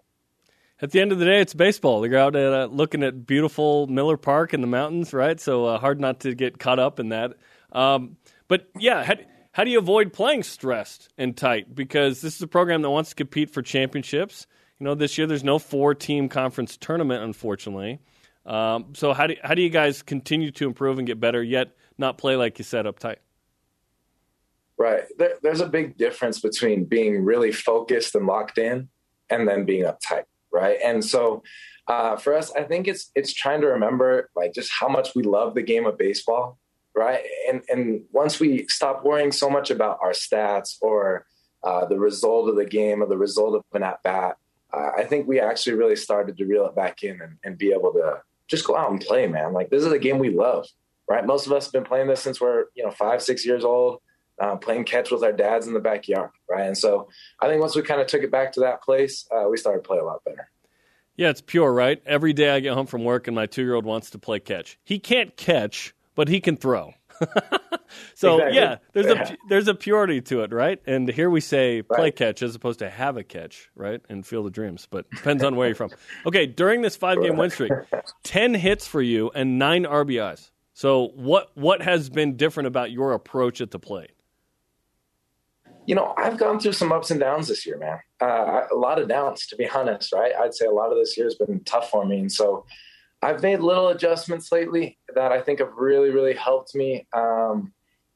At the end of the day, it's baseball. They're out looking at beautiful Miller Park in the mountains, right? So hard not to get caught up in that. But, yeah, how do you avoid playing stressed and tight? Because this is a program that wants to compete for championships. This year there's no 4-team conference tournament, unfortunately. So how do you guys continue to improve and get better yet not play like you said up tight? Right. There's a big difference between being really focused and locked in and then being uptight. Right. And so, for us, I think it's trying to remember just how much we love the game of baseball. Right. And once we stop worrying so much about our stats or, the result of the game or the result of an at-bat, I think we actually really started to reel it back in and be able to just go out and play, man. This is a game we love, right? Most of us have been playing this since we're, 5-6 years old, playing catch with our dads in the backyard, right? And so I think once we kind of took it back to that place, we started to play a lot better. Yeah, it's pure, right? Every day I get home from work and my 2-year-old wants to play catch. He can't catch, but he can throw. So, exactly. Yeah, there's a purity to it, right? And here we say play catch as opposed to have a catch, right? And field of dreams, but depends on where you're from. Okay, during this 5-game win streak, 10 hits for you and 9 RBIs. So what has been different about your approach at the plate? I've gone through some ups and downs this year, man. A lot of downs, to be honest, right? I'd say a lot of this year has been tough for me, and so I've made little adjustments lately that I think have really, really helped me.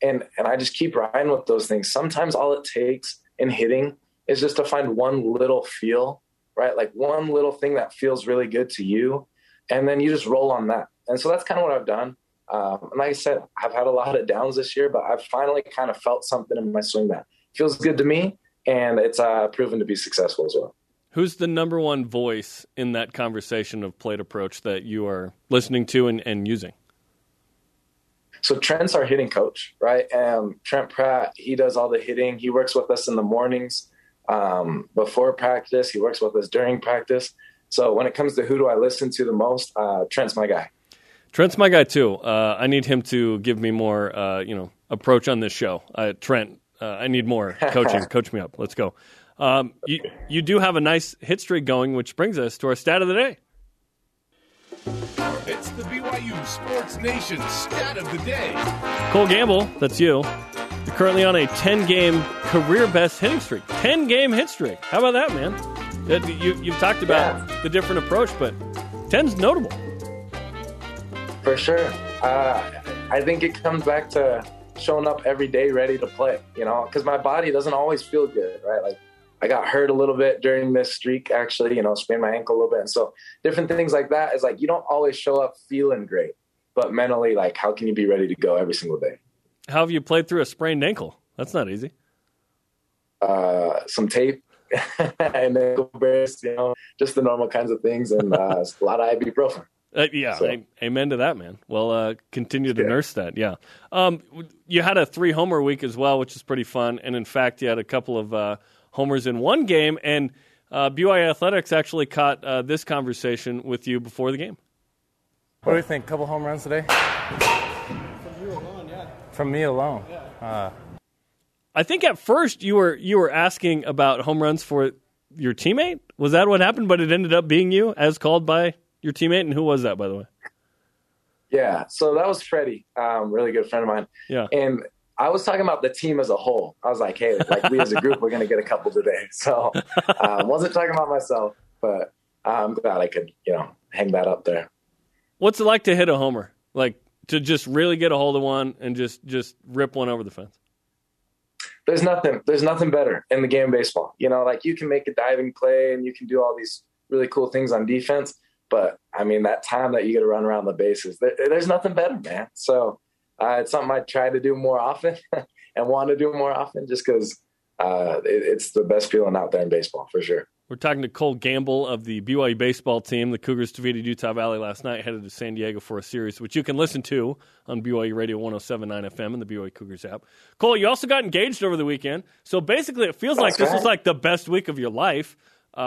And I just keep riding with those things. Sometimes all it takes in hitting is just to find one little feel, right? One little thing that feels really good to you. And then you just roll on that. And so that's kind of what I've done. And like I said, I've had a lot of downs this year, but I've finally kind of felt something in my swing that feels good to me. And it's proven to be successful as well. Who's the number one voice in that conversation of plate approach that you are listening to and using? So Trent's our hitting coach, right? Trent Pratt, he does all the hitting. He works with us in the mornings before practice. He works with us during practice. So when it comes to who do I listen to the most, Trent's my guy. Trent's my guy too. I need him to give me more, approach on this show. Trent, I need more coaching. Coach me up. Let's go. You do have a nice hit streak going, which brings us to our stat of the day. It's the BYU Sports Nation stat of the day. Cole Gamble, that's you. You're currently on a 10-game career-best hitting streak. 10-game hit streak. How about that, man? You've talked about the different approach, but 10's notable. For sure. I think it comes back to showing up every day ready to play, you know, because my body doesn't always feel good, right? Like, I got hurt a little bit during this streak, actually, you know, sprained my ankle a little bit. And so different things like that is like, you don't always show up feeling great, but mentally, like, how can you be ready to go every single day? How have you played through a sprained ankle? That's not easy. Some tape and ankle brace, you know, just the normal kinds of things and a lot of ibuprofen. Amen to that, man. Well, continue to nurse that. Yeah. You had a 3-homer week as well, which is pretty fun. And in fact, you had a couple of, homers in one game, and BYU Athletics actually caught this conversation with you before the game. What do you think? Couple home runs today? From you alone, yeah. From me alone. Yeah. I think at first you were asking about home runs for your teammate. Was that what happened? But it ended up being you, as called by your teammate. And who was that, by the way? Yeah. So that was Freddie, really good friend of mine. Yeah. And I was talking about the team as a whole. I was like, hey, like we as a group, we're going to get a couple today. So I wasn't talking about myself, but I'm glad I could, you know, hang that up there. What's it like to hit a homer? Like to just really get a hold of one and just rip one over the fence? There's nothing better in the game of baseball. You know, like you can make a diving play and you can do all these really cool things on defense. But, I mean, that time that you get to run around the bases, there's nothing better, man. So it's something I try to do more often and want to do more often just because it's the best feeling out there in baseball, for sure. We're talking to Cole Gamble of the BYU baseball team. The Cougars defeated Utah Valley last night, headed to San Diego for a series, which you can listen to on BYU Radio 107.9 FM and the BYU Cougars app. Cole, you also got engaged over the weekend. So basically it feels like this was like the best week of your life. You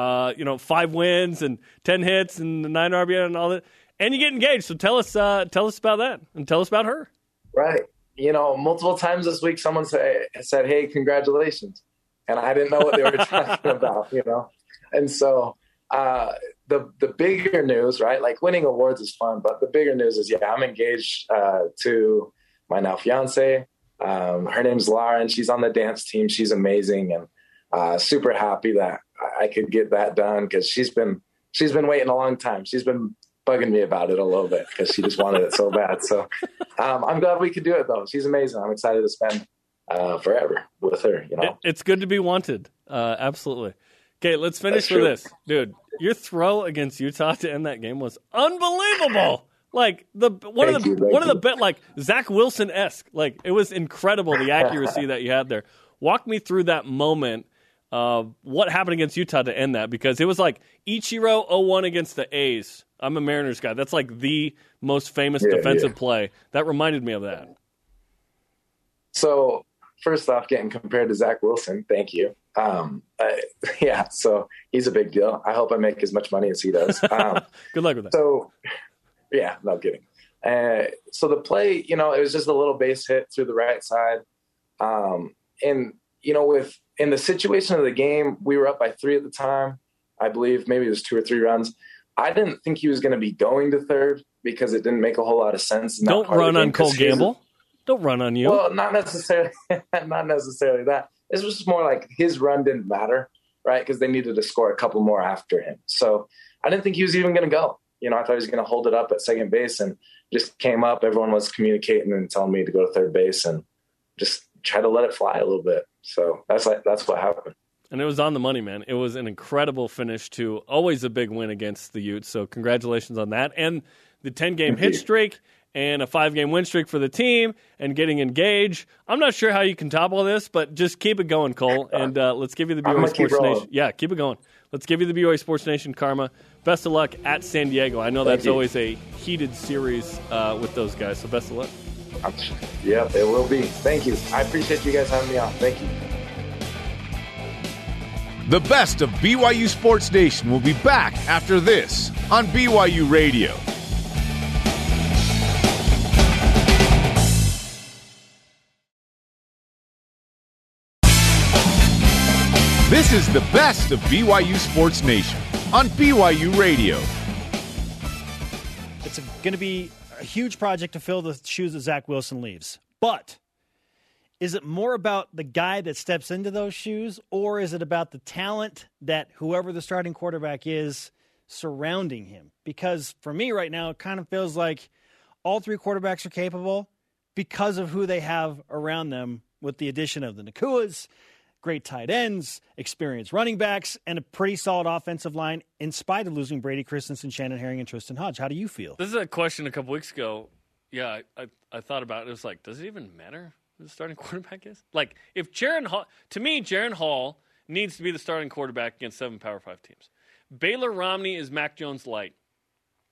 know, 5 wins and 10 hits and 9 RBI and all that. And you get engaged. So tell us about that and tell us about her. Right. You know, multiple times this week, someone said, hey, congratulations. And I didn't know what they were talking about, you know? And so the bigger news, right? Like winning awards is fun, but the bigger news is, yeah, I'm engaged to my now fiance. Her name's Lara and she's on the dance team. She's amazing. And super happy that I could get that done because she's been waiting a long time. She's been bugging me about it a little bit because she just wanted it so bad. So I'm glad we could do it, though. She's amazing. I'm excited to spend forever with her. You know, it's good to be wanted. Absolutely. Okay, let's finish with this. Dude, your throw against Utah to end that game was unbelievable. Like, one of the Zach Wilson-esque. Like, it was incredible, the accuracy that you had there. Walk me through that moment. What happened against Utah to end that? Because it was like Ichiro 0-1 against the A's. I'm a Mariners guy. That's like the most famous defensive play. That reminded me of that. So, first off, getting compared to Zach Wilson, thank you. So he's a big deal. I hope I make as much money as he does. Good luck with that. So, yeah, no kidding. So the play, you know, it was just a little base hit through the right side. And, you know, in the situation of the game, we were up by 3 at the time. I believe maybe it was 2 or 3 runs. I didn't think he was going to be going to third because it didn't make a whole lot of sense. Don't run on Cole Gamble. Don't run on you. Well, not necessarily that. This was more like his run didn't matter, right? Because they needed to score a couple more after him. So I didn't think he was even going to go. You know, I thought he was going to hold it up at second base and just came up. Everyone was communicating and telling me to go to third base and just try to let it fly a little bit. So that's what happened. And it was on the money, man. It was an incredible finish to always a big win against the Utes. So congratulations on that. And the 10-game hit streak and a 5-game win streak for the team and getting engaged. I'm not sure how you can top all this, but just keep it going, Cole. And let's give you the BYU Sports Nation. Yeah, keep it going. Let's give you the BYU Sports Nation karma. Best of luck at San Diego. I know that's always a heated series with those guys. So best of luck. Yeah, it will be. Thank you. I appreciate you guys having me on. Thank you. The best of BYU Sports Nation will be back after this on BYU Radio. This is the best of BYU Sports Nation on BYU Radio. It's going to be a huge project to fill the shoes that Zach Wilson leaves. But is it more about the guy that steps into those shoes, or is it about the talent that whoever the starting quarterback is surrounding him? Because for me right now, it kind of feels like all three quarterbacks are capable because of who they have around them, with the addition of the Nakuas, great tight ends, experienced running backs, and a pretty solid offensive line in spite of losing Brady Christensen, Shannon Herring, and Tristan Hodge. How do you feel? This is a question a couple weeks ago. Yeah, I thought about it. It was like, does it even matter who the starting quarterback is? Like, if Jaren Hall, to me, Jaren Hall needs to be the starting quarterback against 7 Power 5 teams. Baylor Romney is Mac Jones light.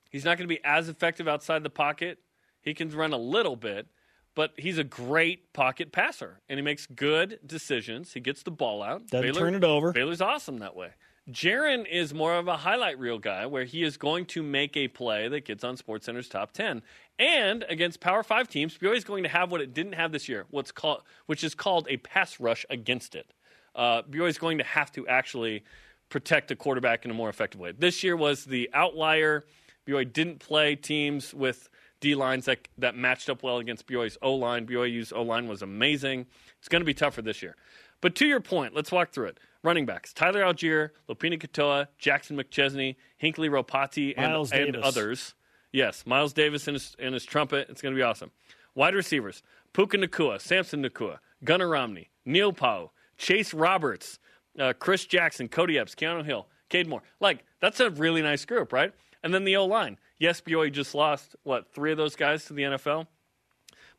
He's not going to be as effective outside the pocket. He can run a little bit, but he's a great pocket passer, and he makes good decisions. He gets the ball out. Doesn't turn it over. Baylor's awesome that way. Jaren is more of a highlight reel guy where he is going to make a play that gets on SportsCenter's top 10. And against Power 5 teams, BYU is going to have what it didn't have this year, which is called a pass rush against it. BYU is going to have to actually protect the quarterback in a more effective way. This year was the outlier. BYU didn't play teams with D-lines that matched up well against BYU's O-line. BYU's O-line was amazing. It's going to be tougher this year. But to your point, let's walk through it. Running backs, Tyler Allgeier, Lopini Katoa, Jackson McChesney, Hinckley Ropati, and others. Yes, Miles Davis and his trumpet. It's going to be awesome. Wide receivers, Puka Nacua, Samson Nacua, Gunnar Romney, Neil Powell, Chase Roberts, Chris Jackson, Cody Epps, Keanu Hill, Cade Moore. Like, that's a really nice group, right? And then the O-line. Yes, BYU just lost, 3 of those guys to the NFL?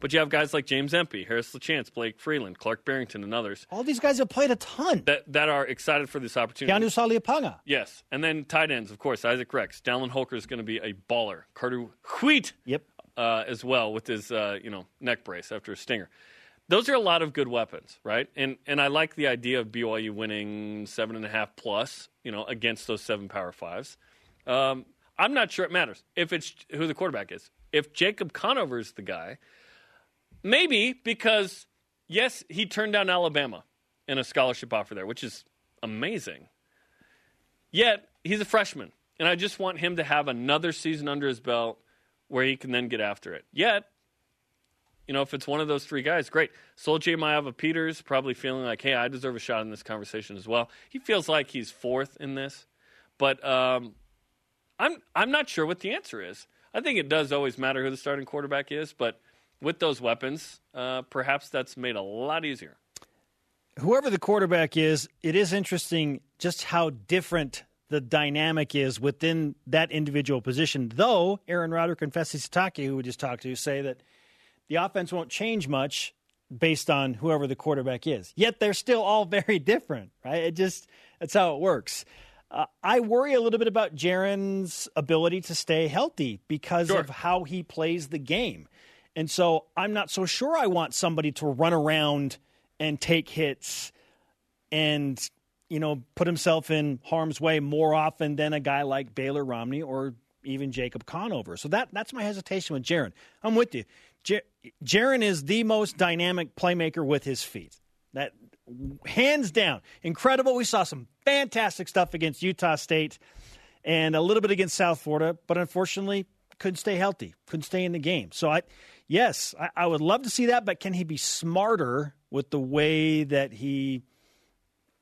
But you have guys like James Empey, Harris LaChance, Blake Freeland, Clark Barrington, and others. All these guys have played a ton. That are excited for this opportunity. Keanu Saliapaga. Yes. And then tight ends, of course, Isaac Rex. Dallin Holker is going to be a baller. Carter Wheat as well, with his neck brace after a stinger. Those are a lot of good weapons, right? And I like the idea of BYU winning 7.5 plus, against those 7 Power 5s. I'm not sure it matters if it's who the quarterback is. If Jacob Conover is the guy, maybe, because, yes, he turned down Alabama in a scholarship offer there, which is amazing. Yet, he's a freshman, and I just want him to have another season under his belt where he can then get after it. Yet, if it's one of those three guys, great. Soljay Mailata-Peters probably feeling like, hey, I deserve a shot in this conversation as well. He feels like he's fourth in this, but I'm not sure what the answer is. I think it does always matter who the starting quarterback is, but with those weapons, perhaps that's made a lot easier. Whoever the quarterback is, it is interesting just how different the dynamic is within that individual position, though Aaron Roderick and Khyiris Tonga, who we just talked to, say that the offense won't change much based on whoever the quarterback is. Yet they're still all very different, right? That's how it works. I worry a little bit about Jaren's ability to stay healthy because of how he plays the game. And so I'm not so sure I want somebody to run around and take hits and, put himself in harm's way more often than a guy like Baylor Romney or even Jacob Conover. So that's my hesitation with Jaren. I'm with you. Jaren is the most dynamic playmaker with his feet. That hands down, incredible. We saw some fantastic stuff against Utah State and a little bit against South Florida, but unfortunately couldn't stay healthy, couldn't stay in the game. So I would love to see that, but can he be smarter with the way that he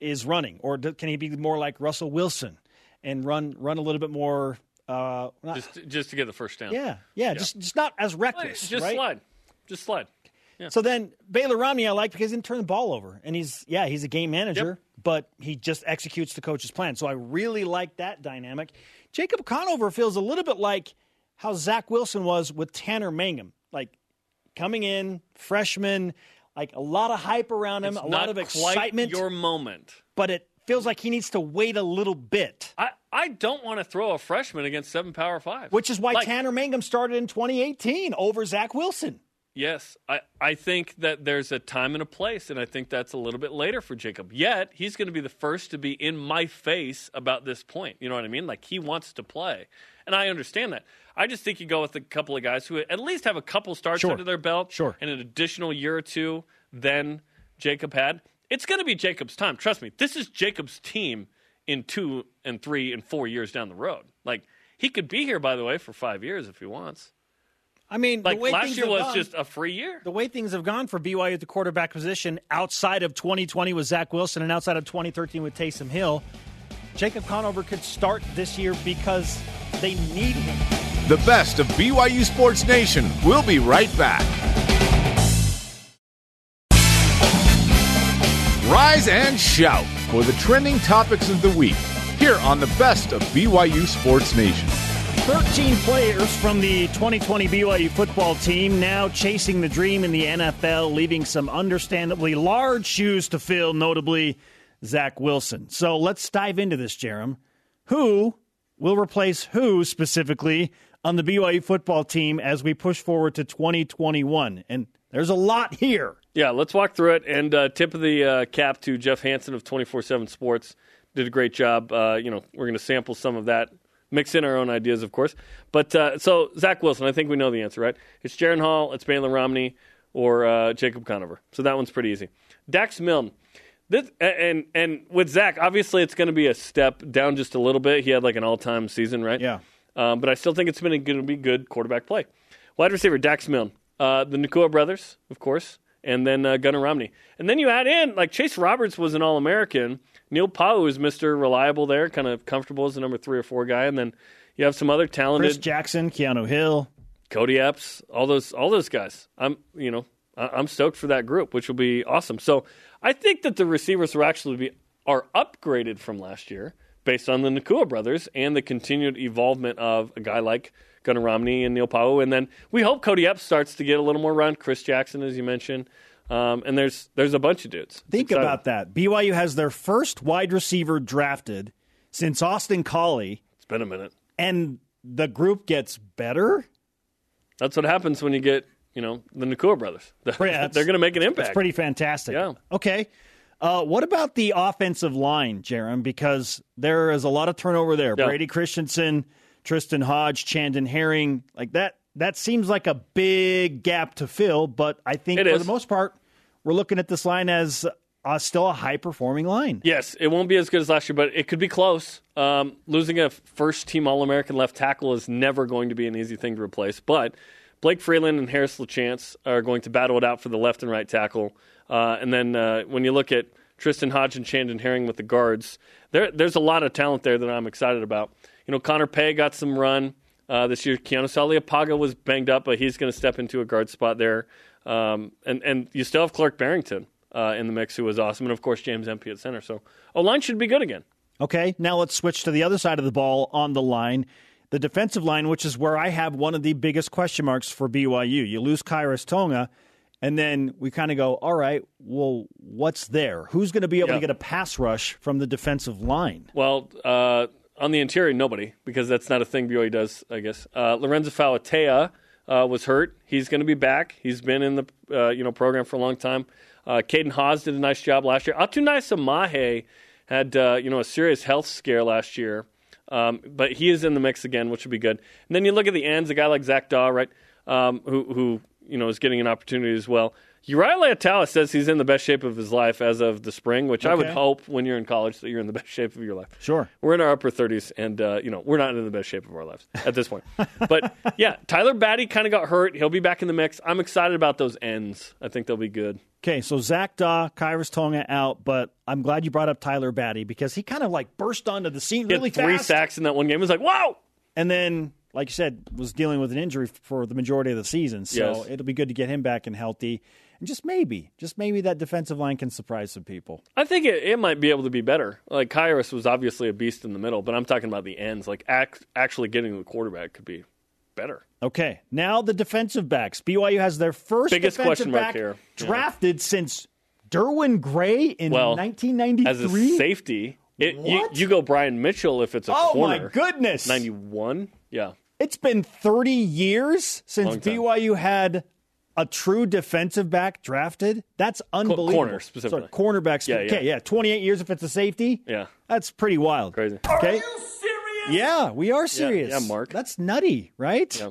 is running? Or can he be more like Russell Wilson and run a little bit more? Just to get the first down. Yeah. Just not as reckless. Just right? Slide. Yeah. So then Baylor Romney I like because he didn't turn the ball over. And he's a game manager, but he just executes the coach's plan. So I really like that dynamic. Jacob Conover feels a little bit like how Zach Wilson was with Tanner Mangum. Like coming in, freshman, like a lot of hype around him, a lot of excitement. Your moment. But it feels like he needs to wait a little bit. I don't want to throw a freshman against 7 Power 5. Which is why Tanner Mangum started in 2018 over Zach Wilson. Yes, I think that there's a time and a place, and I think that's a little bit later for Jacob. Yet, he's going to be the first to be in my face about this point. You know what I mean? Like, he wants to play, and I understand that. I just think you go with a couple of guys who at least have a couple starts under their belt and an additional year or two than Jacob had. It's going to be Jacob's time. Trust me, this is Jacob's team in 2 and 3 and 4 years down the road. Like, He could be here, by the way, for 5 years if he wants. I mean, like, the way last year was gone, just a free year. The way things have gone for BYU at the quarterback position outside of 2020 with Zach Wilson and outside of 2013 with Taysom Hill, Jacob Conover could start this year because they need him. The best of BYU Sports Nation. We'll be right back. Rise and shout for the trending topics of the week here on the best of BYU Sports Nation. 13 players from the 2020 BYU football team now chasing the dream in the NFL, leaving some understandably large shoes to fill, notably Zach Wilson. So let's dive into this, Jerem. Who will replace who specifically on the BYU football team as we push forward to 2021? And there's a lot here. Yeah, let's walk through it. And tip of the cap to Jeff Hansen of 24/7 Sports. Did a great job. We're going to sample some of that. Mix in our own ideas, of course. But so Zach Wilson, I think we know the answer, right? It's Jaren Hall, it's Baylor Romney, or Jacob Conover. So that one's pretty easy. Dax Milne. And with Zach, obviously it's going to be a step down just a little bit. He had like an all-time season, right? Yeah. But I still think it's going to be good quarterback play. Wide receiver, Dax Milne. The Nkoua brothers, of course. And then Gunnar Romney. And then you add in, like, Chase Roberts was an All-American. Neil Powell is Mr. Reliable there, kind of comfortable as the number 3 or 4 guy. And then you have some other talented... Chris Jackson, Keanu Hill. Cody Epps, all those guys. I'm stoked for that group, which will be awesome. So I think that the receivers will actually are upgraded from last year based on the Nkoua brothers and the continued evolvement of a guy like Gunnar Romney and Neil Powell. And then we hope Cody Epps starts to get a little more run. Chris Jackson, as you mentioned. And there's a bunch of dudes. Think about that. BYU has their first wide receiver drafted since Austin Collie. It's been a minute. And the group gets better? That's what happens when you get, the Nkoua brothers. Yeah, they're going to make an impact. It's pretty fantastic. Yeah. Okay. What about the offensive line, Jerem? Because there is a lot of turnover there. Yeah. Brady Christensen, Tristan Hodge, Chandon Herring, like that. That seems like a big gap to fill, but I think for the most part, we're looking at this line as still a high-performing line. Yes, it won't be as good as last year, but it could be close. Losing a first-team All-American left tackle is never going to be an easy thing to replace, but Blake Freeland and Harris LaChance are going to battle it out for the left and right tackle. And then when you look at Tristan Hodge and Chandon Herring with the guards, there's a lot of talent there that I'm excited about. Connor Pay got some run. This year, Keanu Saliapaga was banged up, but he's going to step into a guard spot there. And you still have Clark Barrington in the mix, who was awesome. And, of course, James Empey at center. So, O-line should be good again. Okay, now let's switch to the other side of the ball on the line, the defensive line, which is where I have one of the biggest question marks for BYU. You lose Khyiris Tonga, and then we kind of go, all right, well, what's there? Who's going to be able to get a pass rush from the defensive line? Well, on the interior, nobody, because that's not a thing BYU does, I guess. Lorenzo Falatea was hurt. He's going to be back. He's been in the program for a long time. Caden Haas did a nice job last year. Atunaisa Mahe had a serious health scare last year, but he is in the mix again, which would be good. And then you look at the ends, a guy like Zach Daw, right, who is getting an opportunity as well. Uriah Leotawa says he's in the best shape of his life as of the spring, which I would hope when you're in college that you're in the best shape of your life. Sure. We're in our upper 30s, and, we're not in the best shape of our lives at this point. But, yeah, Tyler Batty kind of got hurt. He'll be back in the mix. I'm excited about those ends. I think they'll be good. Okay, so Zach Daw, Khyiris Tonga out, but I'm glad you brought up Tyler Batty because he kind of, like, burst onto the scene really fast. He had 3 sacks in that one game. It was like, wow! And then, like you said, was dealing with an injury for the majority of the season, so it'll be good to get him back and healthy. And just maybe that defensive line can surprise some people. I think it might be able to be better. Like, Khyiris was obviously a beast in the middle, but I'm talking about the ends. Like, actually getting to the quarterback could be better. Okay. Now the defensive backs. BYU has their first biggest defensive back here. Drafted since Derwin Gray in 1993. As a safety. You go Brian Mitchell if it's a corner. Oh, my goodness. 91? Yeah. It's been 30 years since BYU had a true defensive back drafted? That's unbelievable. Corner, specifically. So cornerbacks. Yeah, okay, 28 years if it's a safety? Yeah. That's pretty wild. Crazy. Okay? Are you serious? Yeah, we are serious. Yeah, Mark. That's nutty, right? Yeah.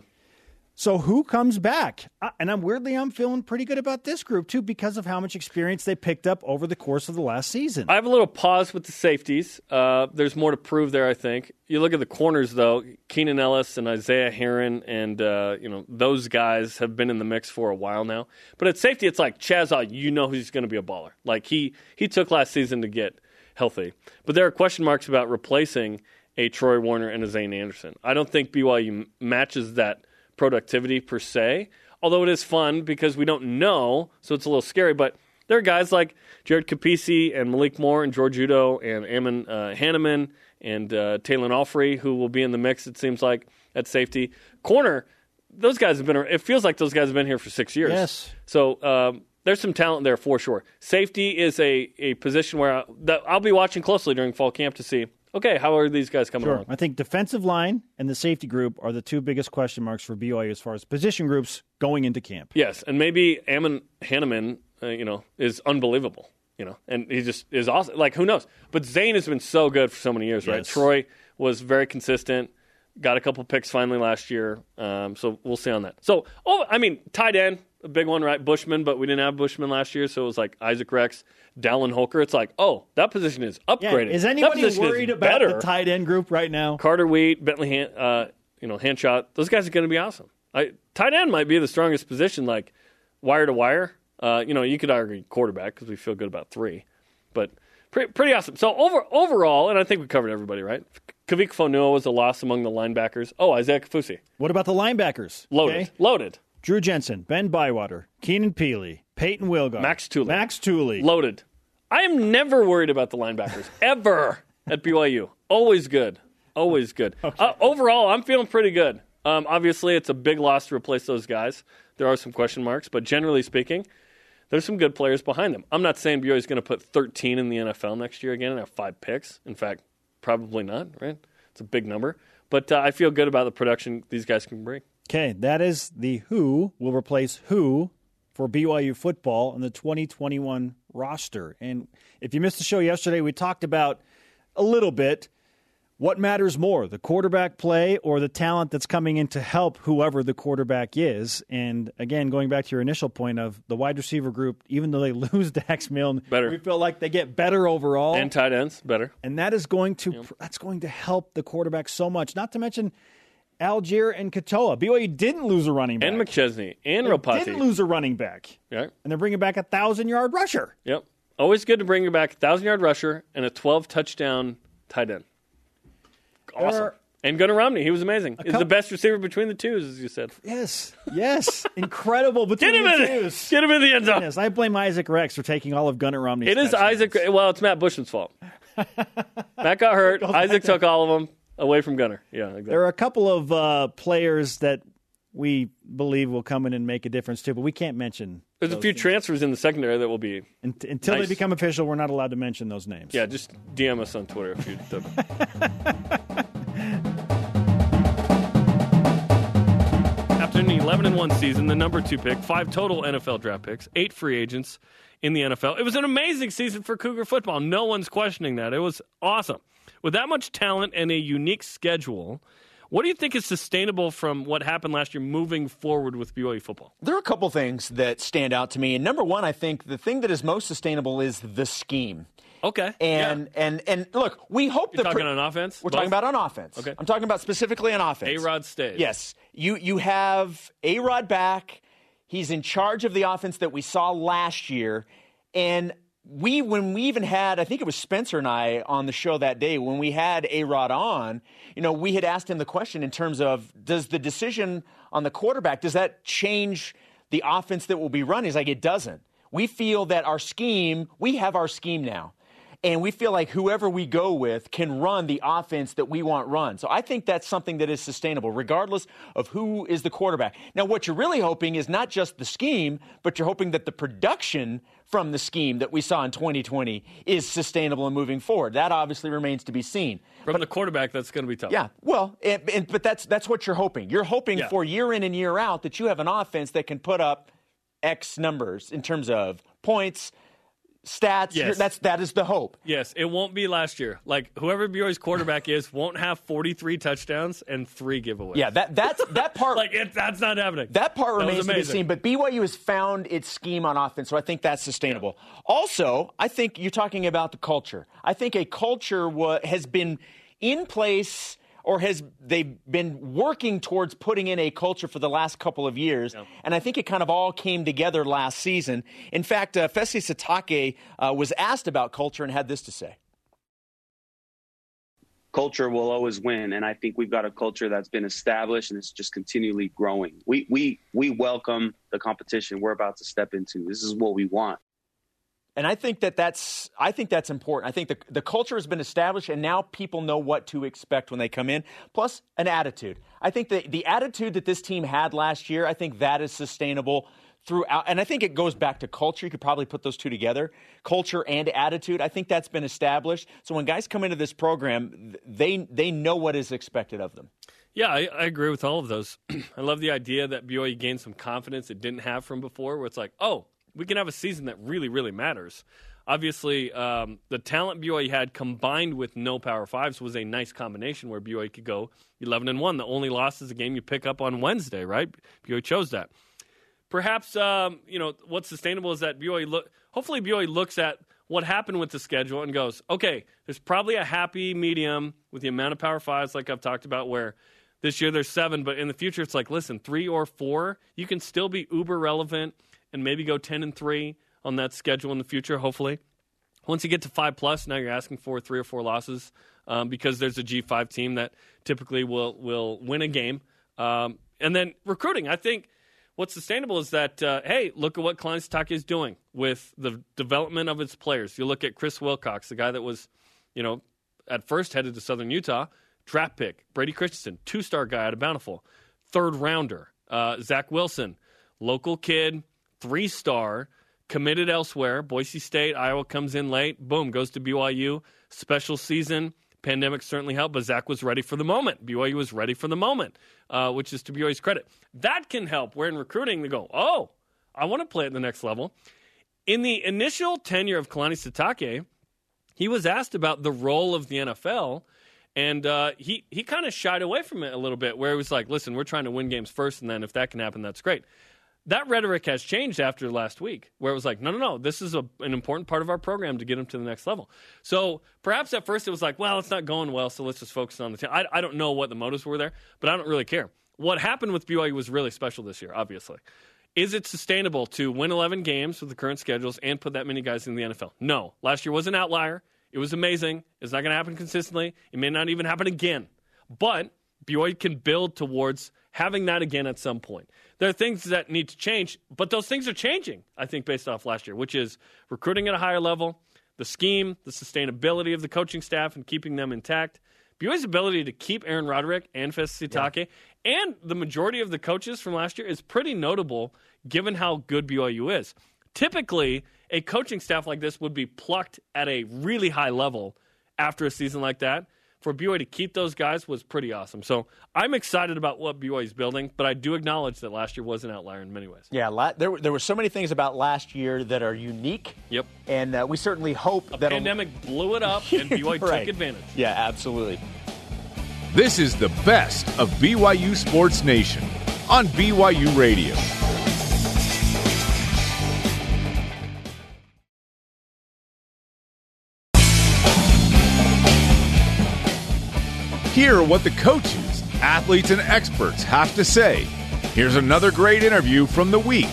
So who comes back? And I'm feeling pretty good about this group, too, because of how much experience they picked up over the course of the last season. I have a little pause with the safeties. There's more to prove there, I think. You look at the corners, though. Keenan Ellis and Isaiah Herron and, those guys have been in the mix for a while now. But at safety, it's like Chazzaw, you know he's going to be a baller. Like, he took last season to get healthy. But there are question marks about replacing a Troy Warner and a Zane Anderson. I don't think BYU matches that productivity per se, although it is fun because we don't know, so it's a little scary. But there are guys like Jared Capisi and Malik Moore and George Udo and Ammon Hanneman and Taylon Alfrey who will be in the mix, it seems like, at safety. Corner, those guys have been, it feels like those guys have been here for 6 years. Yes. So there's some talent there for sure. Safety is a position where I'll be watching closely during fall camp to see, okay, how are these guys coming along? I think defensive line and the safety group are the two biggest question marks for BYU as far as position groups going into camp. Yes, and maybe Ammon Hanneman, is unbelievable, and he just is awesome. Like, who knows? But Zane has been so good for so many years, right? Yes. Troy was very consistent, got a couple picks finally last year, so we'll see on that. So, tight end, a big one, right? Bushman, but we didn't have Bushman last year, so it was like Isaac Rex, Dallin Holker. It's like, oh, that position is upgraded. Yeah, is anybody worried about the tight end group right now? Carter Wheat, Bentley, Handshot. Those guys are going to be awesome. Tight end might be the strongest position, like wire to wire. You could argue quarterback because we feel good about three, but pretty awesome. So overall, and I think we covered everybody, right? Kavik Fonua was a loss among the linebackers. Oh, Isaiah Kafusi. What about the linebackers? Loaded. Drew Jensen, Ben Bywater, Keenan Peely, Peyton Wilgar, Max Tooley. Loaded. I am never worried about the linebackers, ever, at BYU. Always good. Okay. Overall, I'm feeling pretty good. Obviously, it's a big loss to replace those guys. There are some question marks, but generally speaking, there's some good players behind them. I'm not saying BYU is going to put 13 in the NFL next year again and have 5 picks. In fact, probably not, right? It's a big number. But I feel good about the production these guys can bring. Okay, that is the who will replace who for BYU football in the 2021 roster. And if you missed the show yesterday, we talked about a little bit what matters more, the quarterback play or the talent that's coming in to help whoever the quarterback is. And again, going back to your initial point of the wide receiver group, even though they lose Dax Milne, we feel like they get better overall. And tight ends, better. And that is going to that's going to help the quarterback so much, not to mention Allgeier and Katoa. BYU didn't lose a running back. And McChesney. And Ropati. Didn't lose a running back. Yeah. And they're bringing back a 1,000-yard rusher. Yep. Always good to bring back a 1,000-yard rusher and a 12-touchdown tight end. Awesome. And Gunnar Romney. He was amazing. He's the best receiver between the twos, as you said. Yes. Incredible between the twos. Get him in the end zone. Yes, I blame Isaac Rex for taking all of Gunnar Romney's it's Matt Bushman's fault. Matt got hurt. Isaac took all of them. Away from Gunner, yeah. Exactly. There are a couple of players that we believe will come in and make a difference too, but we can't mention. There's a few transfers in the secondary that will be until they become official. We're not allowed to mention those names. Yeah, just DM us on Twitter if you. After an 11-1 season, the number 2 pick, 5 total NFL draft picks, 8 free agents in the NFL. It was an amazing season for Cougar football. No one's questioning that. It was awesome. With that much talent and a unique schedule, what do you think is sustainable from what happened last year moving forward with BYU football? There are a couple things that stand out to me. And number one, I think the thing that is most sustainable is the scheme. Okay. And look, we hope that... You're talking on offense? We're talking about on offense. Okay. I'm talking about specifically on offense. A-Rod stays. Yes. You have A-Rod back. He's in charge of the offense that we saw last year. And when we even had, I think it was Spencer and I on the show that day, when we had A-Rod on, we had asked him the question in terms of, does the decision on the quarterback, does that change the offense that will be run? He's like, it doesn't. We feel that we have our scheme now. And we feel like whoever we go with can run the offense that we want run. So I think that's something that is sustainable, regardless of who is the quarterback. Now, what you're really hoping is not just the scheme, but you're hoping that the production from the scheme that we saw in 2020 is sustainable and moving forward. That obviously remains to be seen. From the quarterback, that's going to be tough. Yeah, well, but that's what you're hoping. You're hoping for year in and year out that you have an offense that can put up X numbers in terms of points, stats. Yes. That is the hope. Yes, it won't be last year. Like, whoever BYU's quarterback is won't have 43 touchdowns and 3 giveaways. Yeah, that part. Like, that's not happening. That part remains to be seen, but BYU has found its scheme on offense, so I think that's sustainable. Yeah. Also, I think you're talking about the culture. I think a culture has been in place, or they've been working towards putting in a culture for the last couple of years. Yep. And I think it kind of all came together last season. In fact, Khyiris Tonga was asked about culture and had this to say. Culture will always win, and I think we've got a culture that's been established and it's just continually growing. We welcome the competition we're about to step into. This is what we want. And I think that's important. I think the culture has been established, and now people know what to expect when they come in, plus an attitude. I think the attitude that this team had last year, I think that is sustainable throughout. And I think it goes back to culture. You could probably put those two together, culture and attitude. I think that's been established. So when guys come into this program, they know what is expected of them. Yeah, I agree with all of those. I love the idea that BYU gained some confidence it didn't have from before, where it's like, oh, we can have a season that really, really matters. Obviously, the talent BYU had combined with no Power 5s was a nice combination where BYU could go 11-1. The only loss is a game you pick up on Wednesday, right? BYU chose that. Perhaps, what's sustainable is that hopefully BYU looks at what happened with the schedule and goes, okay, there's probably a happy medium with the amount of Power 5s like I've talked about where this year there's 7, but in the future it's like, listen, 3 or 4, you can still be uber relevant and maybe go 10-3 on that schedule in the future, hopefully. Once you get to 5+, now you're asking for 3 or 4 losses because there's a G5 team that typically will win a game. And then recruiting, I think what's sustainable is that, hey, look at what Kalani Sitake is doing with the development of its players. You look at Chris Wilcox, the guy that was, at first headed to Southern Utah, draft pick. Brady Christensen, 2-star guy out of Bountiful, 3rd rounder. Zach Wilson, local kid. 3-star, committed elsewhere. Boise State, Iowa comes in late. Boom, goes to BYU. Special season. Pandemic certainly helped, but Zach was ready for the moment. BYU was ready for the moment, which is to BYU's credit. That can help. Where in recruiting, they go, oh, I want to play at the next level. In the initial tenure of Kalani Sitake, he was asked about the role of the NFL, and he kind of shied away from it a little bit, where he was like, listen, we're trying to win games first, and then if that can happen, that's great. That rhetoric has changed after last week, where it was like, no, this is an important part of our program to get them to the next level. So perhaps at first it was like, well, it's not going well, so let's just focus on the team. I don't know what the motives were there, but I don't really care. What happened with BYU was really special this year, obviously. Is it sustainable to win 11 games with the current schedules and put that many guys in the NFL? No. Last year was an outlier. It was amazing. It's not going to happen consistently. It may not even happen again. But BYU can build towards having that again at some point. There are things that need to change, but those things are changing, I think, based off last year, which is recruiting at a higher level, the scheme, the sustainability of the coaching staff and keeping them intact, BYU's ability to keep Aaron Roderick and Khyiris Tonga, yeah, and the majority of the coaches from last year is pretty notable given how good BYU is. Typically, a coaching staff like this would be plucked at a really high level after a season like that. For BYU to keep those guys was pretty awesome. So I'm excited about what BYU is building, but I do acknowledge that last year was an outlier in many ways. Yeah, there were so many things about last year that are unique. Yep. And we certainly hope that the pandemic blew it up and BYU right, took advantage. Yeah, absolutely. This is the best of BYU Sports Nation on BYU Radio. Hear what the coaches, athletes, and experts have to say. Here's another great interview from the week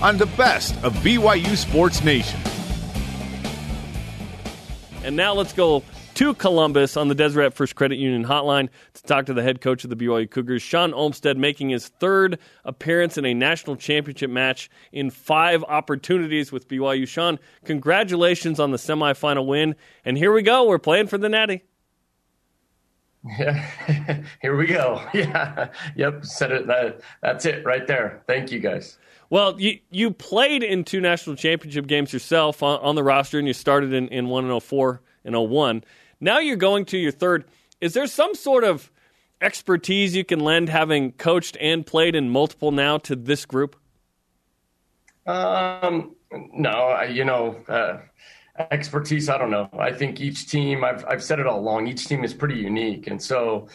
on the best of BYU Sports Nation. And now let's go to Columbus on the Deseret First Credit Union hotline to talk to the head coach of the BYU Cougars, Sean Olmstead, making his 3rd appearance in a national championship match in 5 opportunities with BYU. Sean, congratulations on the semifinal win. And here we go. We're playing for the Natty. Yeah, here we go. Yeah, yep, said it. That's it right there. Thank you, guys. Well, you played in 2 national championship games yourself on the roster, and you started in 2004 and 2001. Now you're going to your 3rd. Is there some sort of expertise you can lend having coached and played in multiple now to this group? No, you know, expertise, I don't know. I think each team, I've said it all along, each team is pretty unique. And so,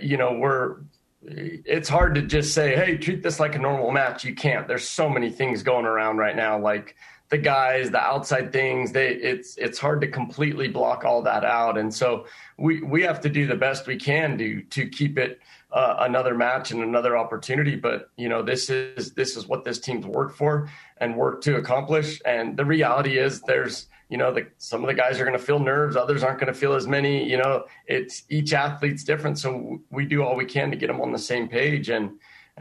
you know, it's hard to just say, hey, treat this like a normal match. You can't. There's so many things going around right now, like the guys, the outside things. It's hard to completely block all that out. And so we have to do the best we can to keep it another match and another opportunity. But, you know, this is what this team's worked for and worked to accomplish. And the reality is there's, you know, some of the guys are going to feel nerves. Others aren't going to feel as many. You know, it's each athlete's different. So we do all we can to get them on the same page and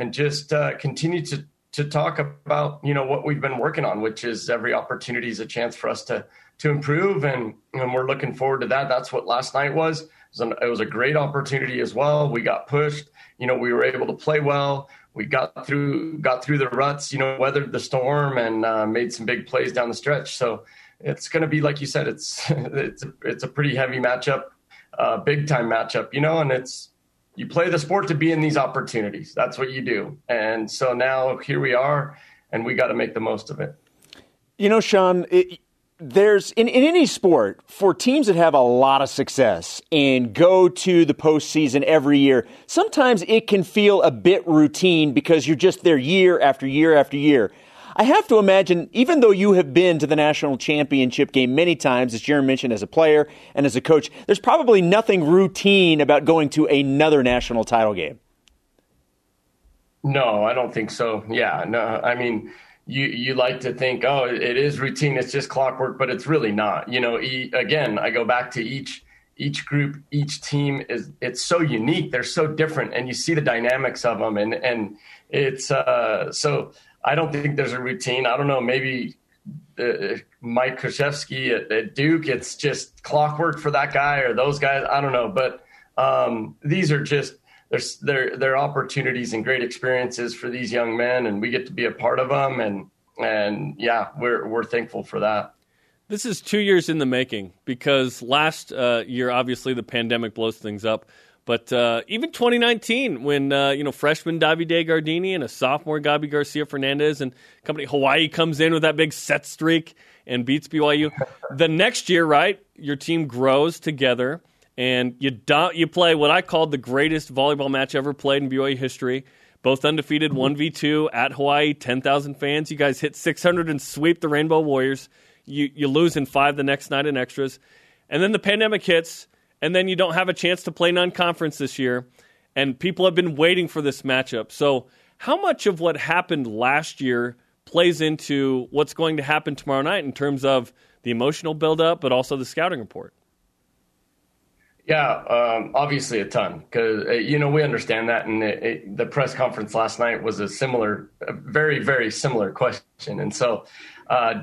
just continue to talk about, you know, what we've been working on, which is every opportunity is a chance for us to improve. And we're looking forward to that. That's what last night was. It was a great opportunity as well. We got pushed. You know, we were able to play well. We got through the ruts, you know, weathered the storm and made some big plays down the stretch. So it's going to be, like you said, it's a pretty heavy matchup, big time matchup, you know, and you play the sport to be in these opportunities. That's what you do. And so now here we are, and we got to make the most of it. You know, Sean, there's in any sport, for teams that have a lot of success and go to the postseason every year, sometimes it can feel a bit routine because you're just there year after year after year. I have to imagine, even though you have been to the national championship game many times, as Jaren mentioned, as a player and as a coach, there's probably nothing routine about going to another national title game. No, I don't think so. Yeah, no, I mean, you like to think, oh, it is routine, it's just clockwork, but it's really not. You know, again, I go back to each group, each team it's so unique. They're so different, and you see the dynamics of them, and it's so. I don't think there's a routine. I don't know. Maybe Mike Krzyzewski at Duke, it's just clockwork for that guy or those guys. I don't know. But these are just they're opportunities and great experiences for these young men, and we get to be a part of them. And yeah, we're thankful for that. This is 2 years in the making because last year, obviously, the pandemic blows things up. But even 2019, when you know, freshman Davide Gardini and a sophomore Gabi Garcia-Fernandez and company, Hawaii comes in with that big set streak and beats BYU. The next year, right, your team grows together and you play what I called the greatest volleyball match ever played in BYU history. Both undefeated, 1v2 at Hawaii, 10,000 fans. You guys hit 600 and sweep the Rainbow Warriors. You lose in 5 the next night in extras, and then the pandemic hits. And then you don't have a chance to play non-conference this year, and people have been waiting for this matchup. So how much of what happened last year plays into what's going to happen tomorrow night in terms of the emotional buildup, but also the scouting report? Yeah, obviously a ton, because, you know, we understand that. And the press conference last night was a very, very similar question. And so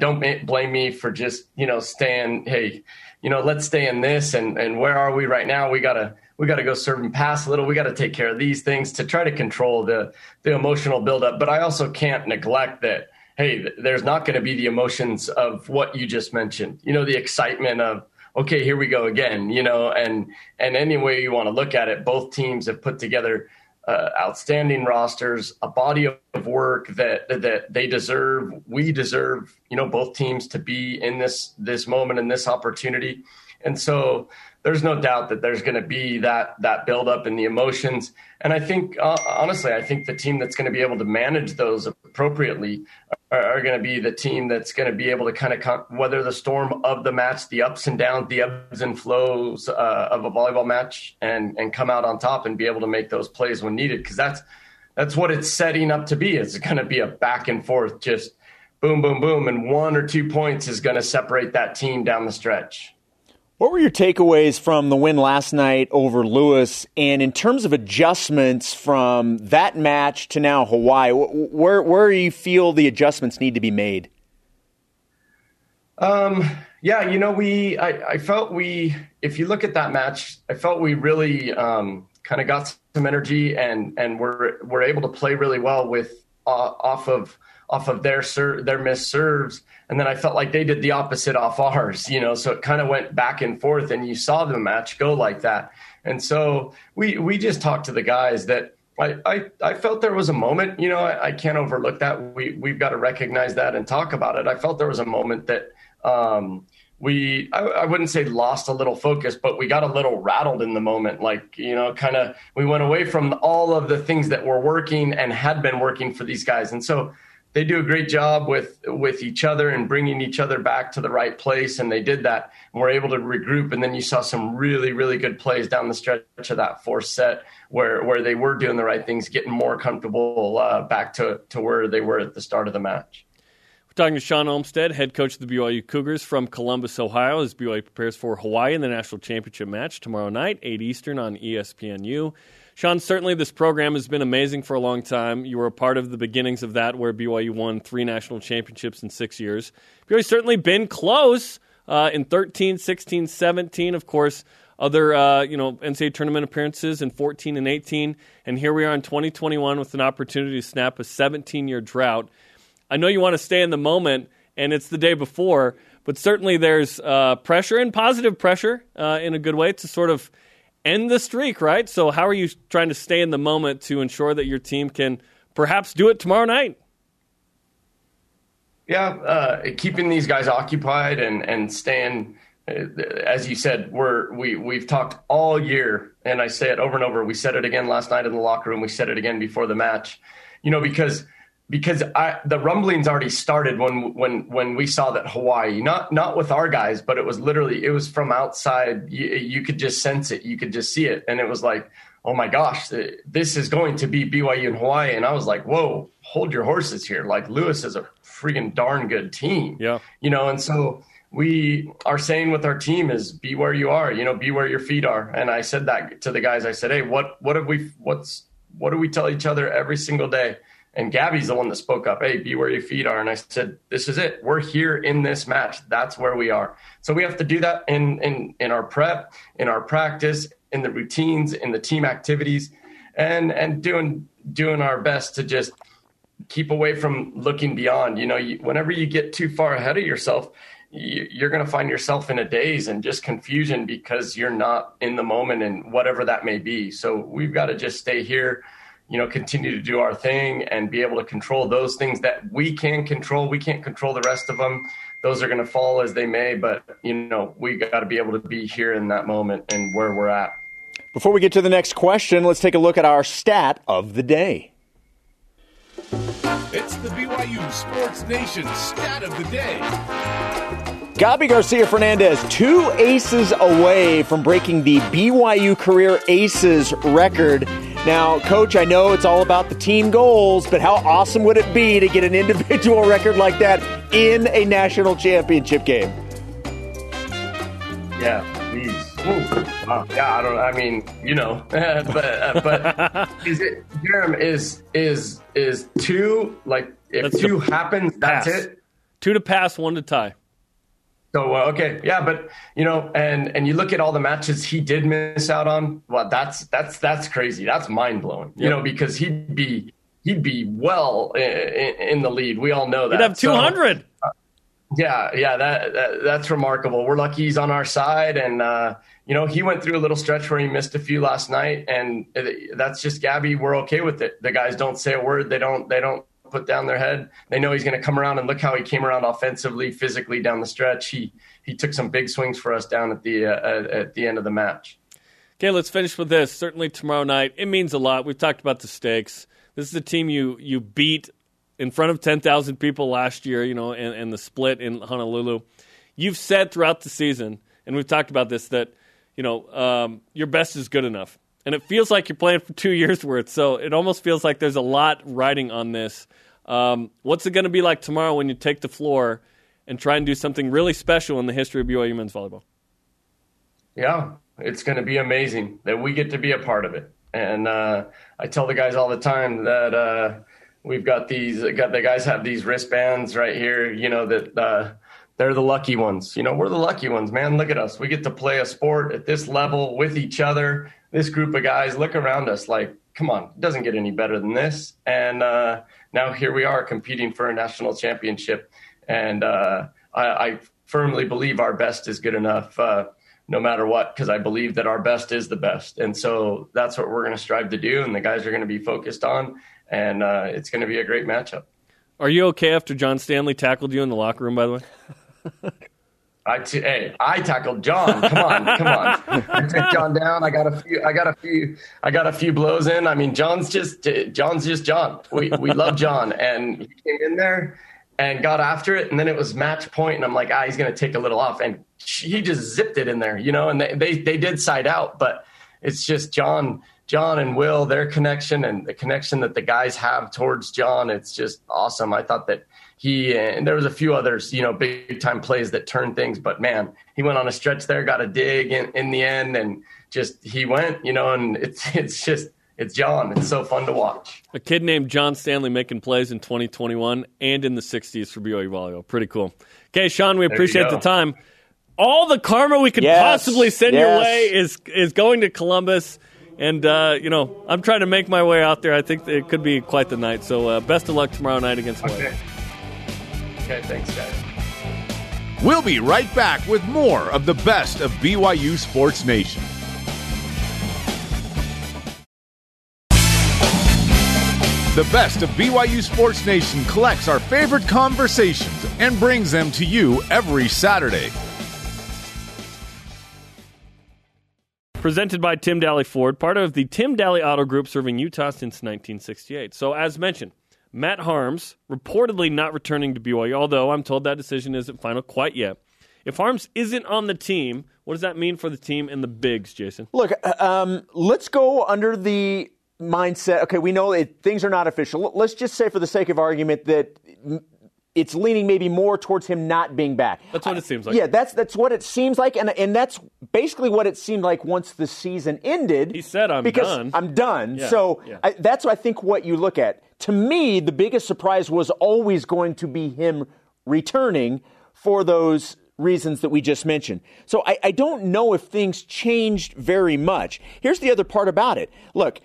don't blame me for just, you know, staying, hey, you know, let's stay in this. And where are we right now? We got to go serve and pass a little. We got to take care of these things to try to control the emotional buildup. But I also can't neglect that, hey, there's not going to be the emotions of what you just mentioned, you know, the excitement of, okay, here we go again, you know, and any way you want to look at it, both teams have put together outstanding rosters, a body of work that they deserve. We deserve, you know, both teams to be in this moment and this opportunity. And so there's no doubt that there's going to be that buildup in the emotions. And I think, honestly, I think the team that's going to be able to manage those appropriately are going to be the team that's going to be able to kind of weather the storm of the match, the ups and downs, the ebbs and flows of a volleyball match and come out on top and be able to make those plays when needed. Because that's what it's setting up to be. It's going to be a back and forth, just boom, boom, boom. And 1 or 2 points is going to separate that team down the stretch. What were your takeaways from the win last night over Lewis? And in terms of adjustments from that match to now Hawaii, where do you feel the adjustments need to be made? Yeah, you know, I felt if you look at that match, I felt we really kind of got some energy and were able to play really well with off of their missed serves. And then I felt like they did the opposite off ours, you know, so it kind of went back and forth and you saw the match go like that. And so we just talked to the guys that, I felt there was a moment, you know, I can't overlook that. We've got to recognize that and talk about it. I felt there was a moment that I wouldn't say lost a little focus, but we got a little rattled in the moment. Like, you know, kind of we went away from all of the things that were working and had been working for these guys. And so they do a great job with each other and bringing each other back to the right place. And they did that and were able to regroup. And then you saw some really, really good plays down the stretch of that fourth set where they were doing the right things, getting more comfortable back to where they were at the start of the match. We're talking to Sean Olmstead, head coach of the BYU Cougars from Columbus, Ohio, as BYU prepares for Hawaii in the national championship match tomorrow night, 8 Eastern on ESPNU. Sean, certainly this program has been amazing for a long time. You were a part of the beginnings of that where BYU won 3 national championships in 6 years. BYU's certainly been close in 13, 16, 17, of course, other NCAA tournament appearances in 14 and 18. And here we are in 2021 with an opportunity to snap a 17-year drought. I know you want to stay in the moment, and it's the day before, but certainly there's pressure and positive pressure in a good way to sort of end the streak, right? So how are you trying to stay in the moment to ensure that your team can perhaps do it tomorrow night? Yeah, keeping these guys occupied and staying, as you said, we've talked all year, and I say it over and over. We said it again last night in the locker room. We said it again before the match, you know, because the rumblings already started when we saw that Hawaii, not with our guys, but it was literally, it was from outside. You could just sense it. You could just see it. And it was like, oh my gosh, this is going to be BYU in Hawaii. And I was like, whoa, hold your horses here. Like, Lewis is a freaking darn good team. Yeah. You know? And so we are saying with our team is be where you are, you know, be where your feet are. And I said that to the guys. I said, hey, what do we tell each other every single day? And Gabby's the one that spoke up, hey, be where your feet are. And I said, this is it. We're here in this match. That's where we are. So we have to do that in our prep, in our practice, in the routines, in the team activities, and doing our best to just keep away from looking beyond. You know, whenever you get too far ahead of yourself, you're going to find yourself in a daze and just confusion because you're not in the moment and whatever that may be. So we've got to just stay here, you know, continue to do our thing and be able to control those things that we can control. We can't control the rest of them. Those are going to fall as they may, but, you know, we got to be able to be here in that moment and where we're at. Before we get to the next question, let's take a look at our stat of the day. It's the BYU Sports Nation stat of the day. Gabi Garcia-Fernandez, 2 aces away from breaking the BYU career aces record. Now, Coach, I know it's all about the team goals, but how awesome would it be to get an individual record like that in a national championship game? Yeah, please. Yeah, I don't. I mean, you know, but is it? Jerem is 2? Like, if that's 2 happens, that's pass. It. 2 to pass, 1 to tie. So, okay. Yeah. But, you know, and you look at all the matches he did miss out on. Well, that's crazy. That's mind blowing, you know, because he'd be well in the lead. We all know that. He'd have 200. So, yeah. That's remarkable. We're lucky he's on our side. And, you know, he went through a little stretch where he missed a few last night, and that's just Gabby. We're okay with it. The guys don't say a word. They don't put down their head. They know he's going to come around, and look how he came around offensively, physically down the stretch. He took some big swings for us down at the end of the match. Okay, let's finish with this. Certainly tomorrow night, it means a lot. We've talked about the stakes. This is a team you beat in front of 10,000 people last year, you know, and the split in Honolulu. You've said throughout the season, and we've talked about this, that, you know, your best is good enough. And it feels like you're playing for 2 years' worth, so it almost feels like there's a lot riding on this. What's it going to be like tomorrow when you take the floor and try and do something really special in the history of BYU men's volleyball? Yeah, it's going to be amazing that we get to be a part of it. And I tell the guys all the time that we've got the guys have these wristbands right here, you know, that they're the lucky ones. You know, we're the lucky ones, man. Look at us. We get to play a sport at this level with each other. This group of guys, look around us like, come on, it doesn't get any better than this. And now here we are competing for a national championship. And I firmly believe our best is good enough. no matter what, because I believe that our best is the best. And so that's what we're going to strive to do, and the guys are going to be focused on, and it's going to be a great matchup. Are you okay after John Stanley tackled you in the locker room, by the way? I tackled John. Come on. I took John down. I got a few blows in. I mean, John's just John. We love John, and he came in there and got after it. And then it was match point, and I'm like, he's going to take a little off, and he just zipped it in there, you know. And they did side out, but it's just John and Will, their connection and the connection that the guys have towards John. It's just awesome. I thought that. He and there was a few others, you know, big time plays that turned things. But man, he went on a stretch there, got a dig in the end, and just he went, you know. And it's John. It's so fun to watch. A kid named John Stanley making plaplays in 2021 and in the 60s for BYU volleyball. Pretty cool. Okay, Sean, we appreciate the time. All the karma we could possibly send your way is going to Columbus. And, you know, I'm trying to make my way out there. I think it could be quite the night. So best of luck tomorrow night against Hawaii. Okay, thanks, guys. We'll be right back with more of the best of BYU Sports Nation. The best of BYU Sports Nation collects our favorite conversations and brings them to you every Saturday. Presented by Tim Daly Ford, part of the Tim Daly Auto Group, serving Utah since 1968. So, as mentioned, Matt Harms reportedly not returning to BYU, although I'm told that decision isn't final quite yet. If Harms isn't on the team, what does that mean for the team and the bigs, Jason? Look, let's go under the mindset. Okay, we know things are not official. Let's just say for the sake of argument that it's leaning maybe more towards him not being back. That's what it seems like. Yeah, that's what it seems like, and that's basically what it seemed like once the season ended. He said, I'm done. I'm done. Yeah, so that's, I think, what you look at. To me, the biggest surprise was always going to be him returning for those reasons that we just mentioned. So I don't know if things changed very much. Here's the other part about it. Look,